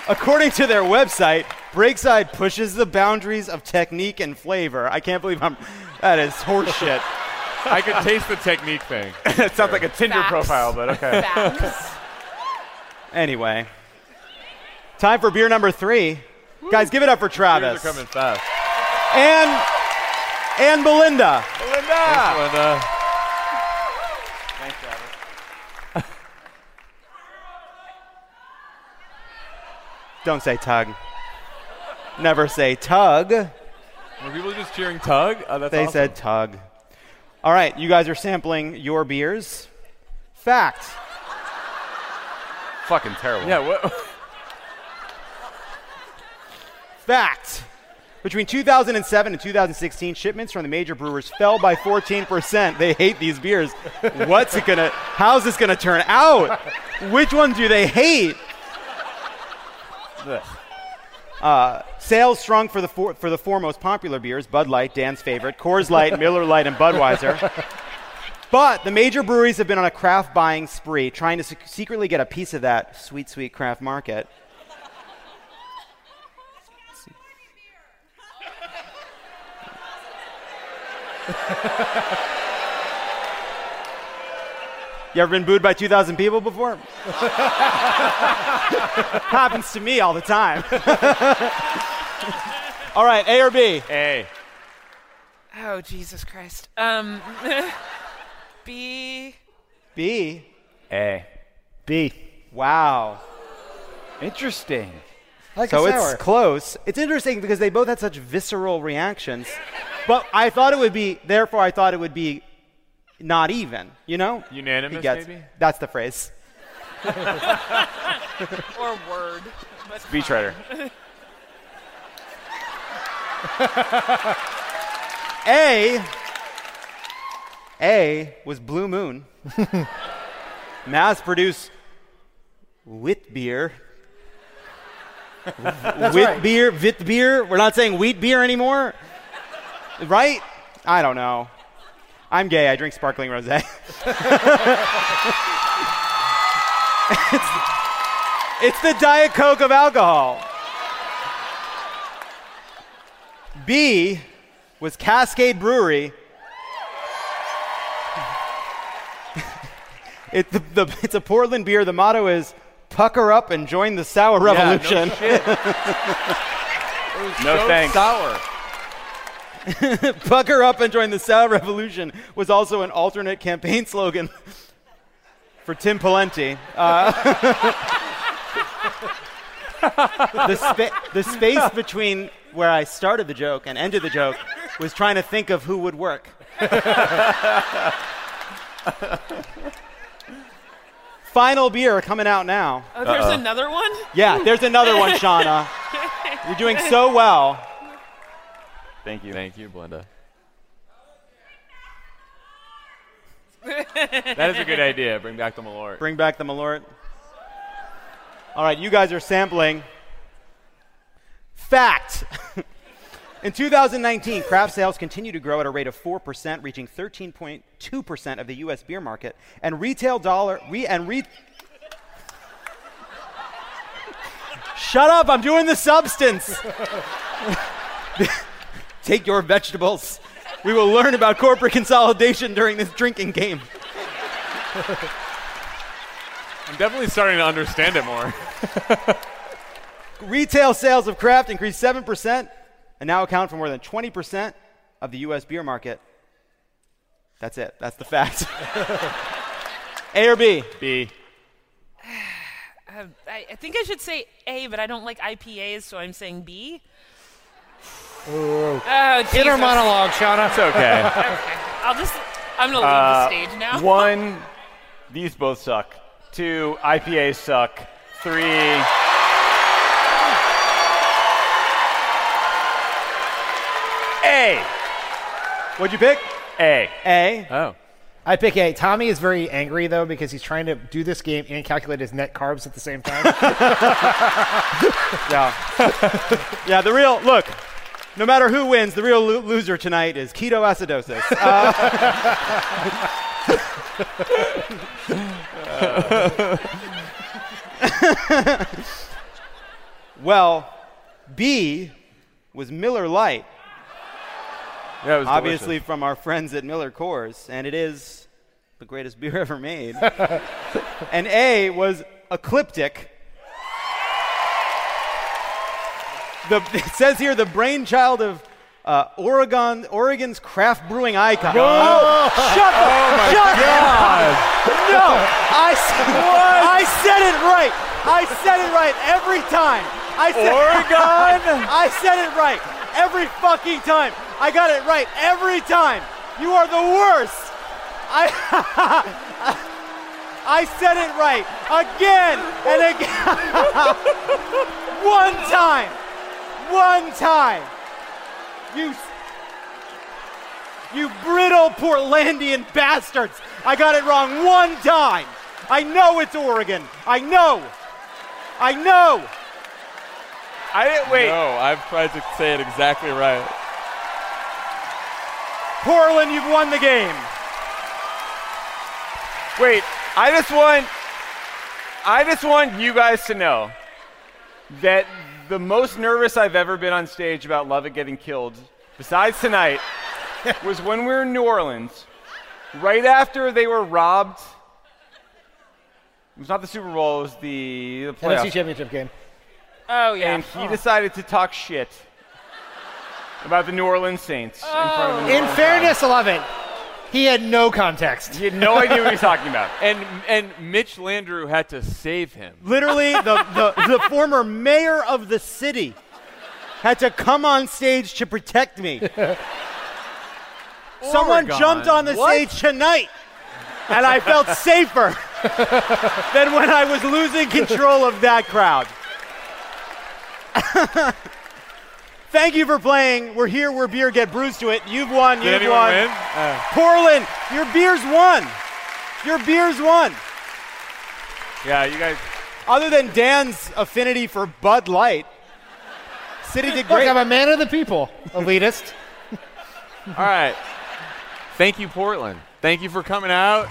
According to their website, Breakside pushes the boundaries of technique and flavor. I can't believe I'm... That is horseshit. I could taste the technique thing. It sounds like a Tinder Facts. profile, but okay. Facts. Anyway, time for beer number three. Woo. Guys, give it up for Travis. Beers are coming fast. And, and Belinda. Belinda. Thanks, Belinda. Thanks, Travis. Don't say tug. Never say tug. Were people just cheering tug? Oh, that's they awesome. said tug. All right, you guys are sampling your beers. Fact. Fucking terrible. Yeah, what? Fact. Between two thousand seven and two thousand sixteen, shipments from the major brewers fell by fourteen percent. They hate these beers. What's it gonna, how's this gonna turn out? Which ones do they hate? Uh, sales shrunk for the four, for the four most popular beers, Bud Light, Dan's favorite, Coors Light, Miller Light, and Budweiser. But the major breweries have been on a craft buying spree, trying to sec- secretly get a piece of that sweet, sweet craft market. You ever been booed by two thousand people before? Happens to me all the time. All right, A or B? A. Oh, Jesus Christ. Um... B. B. A. B. Wow. Interesting. Like so it's close. It's interesting because they both had such visceral reactions. But I thought it would be, therefore I thought it would be not even, you know? Unanimous, gets, maybe? That's the phrase. Or word. Speechwriter. A, A was Blue Moon. Mass-produced wit beer. That's wit right. beer, vit beer. We're not saying wheat beer anymore, right? I don't know. I'm gay. I drink sparkling rosé. it's, it's the Diet Coke of alcohol. B was Cascade Brewery. It, the, the, it's a Portland beer. The motto is, pucker up and join the sour revolution. Yeah, no shit. It was no so thanks. Sour. Pucker up and join the sour revolution was also an alternate campaign slogan for Tim Pawlenty. Uh, the, spa- the space between where I started the joke and ended the joke was trying to think of who would work. Final beer coming out now. Oh, there's Uh-oh. another one? Yeah, there's another one, Shauna. You're doing so well. Thank you. Thank you, Belinda. That is a good idea. Bring back the Malort. Bring back the Malort. All right, you guys are sampling. Fact. In two thousand nineteen, craft sales continue to grow at a rate of four percent, reaching thirteen point two percent of the U S beer market, and retail dollar re and re. Shut up! I'm doing the substance. Take your vegetables. We will learn about corporate consolidation during this drinking game. I'm definitely starting to understand it more. Retail sales of craft increased seven percent. And now account for more than twenty percent of the U S beer market. That's it. That's the fact. A or B? B. Uh, I, I think I should say A, but I don't like I P As, so I'm saying B. Ooh. Oh, Jesus. Inner monologue, Shauna. It's okay. Okay. I'll just, I'm going to leave uh, the stage now. One, these both suck. Two, I P As suck. Three... A. What'd you pick? A. A. Oh. I pick A. Tommy is very angry, though, because he's trying to do this game and calculate his net carbs at the same time. Yeah. Yeah, the real, look, no matter who wins, the real lo- loser tonight is ketoacidosis. Uh, uh. Well, B was Miller Light. Yeah, obviously delicious. From our friends at Miller Coors, and it is the greatest beer ever made. And A was Ecliptic. The, it says here the brainchild of uh, Oregon, Oregon's craft brewing icon. Oh, oh shut up! Oh my shut God! Up. No, I I said it right. I said it right every time. I said, Oregon. I said it right every fucking time. I got it right every time. You are the worst. I I said it right again and again. One time. One time. You You brittle Portlandian bastards. I got it wrong one time. I know it's Oregon. I know. I know. I didn't wait. No, I've tried to say it exactly right. Portland, you've won the game. Wait, I just want I just want you guys to know that the most nervous I've ever been on stage about Lovett getting killed, besides tonight, was when we were in New Orleans, right after they were robbed. It was not the Super Bowl, it was the, the playoff. N F C Championship game. Oh, yeah. And he oh. decided to talk shit about the New Orleans Saints. Oh. In front of the New Orleans. In fairness, I love it. He had no context. He had no idea what he was talking about. And and Mitch Landrieu had to save him. Literally, the, the, the former mayor of the city had to come on stage to protect me. Someone Oregon. jumped on the what? stage tonight, and I felt safer than when I was losing control of that crowd. Thank you for playing. We're here. We're beer. Get bruised to it. You've won. You've Did won. Win? Uh, Portland, your beer's won. Your beer's won. Yeah, you guys. Other than Dan's affinity for Bud Light, City did great. Look, I'm a man of the people, elitist. All right. Thank you, Portland. Thank you for coming out.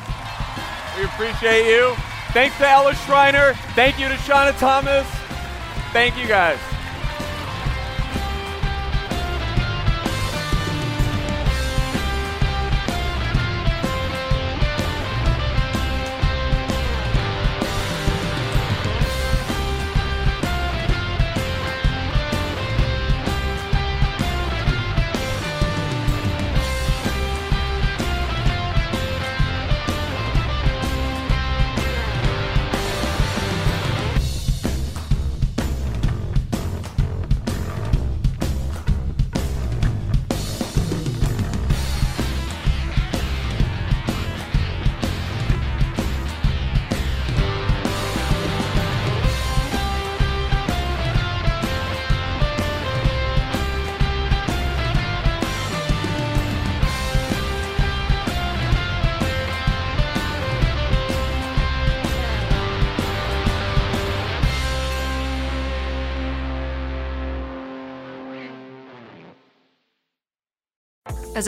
We appreciate you. Thanks to Ella Schreiner. Thank you to Shauna Thomas. Thank you, guys. As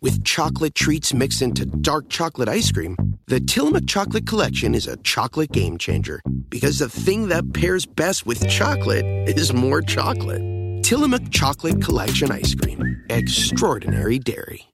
With chocolate treats mixed into dark chocolate ice cream, the Tillamook Chocolate Collection is a chocolate game changer, because the thing that pairs best with chocolate is more chocolate. Tillamook Chocolate Collection Ice Cream. Extraordinary dairy.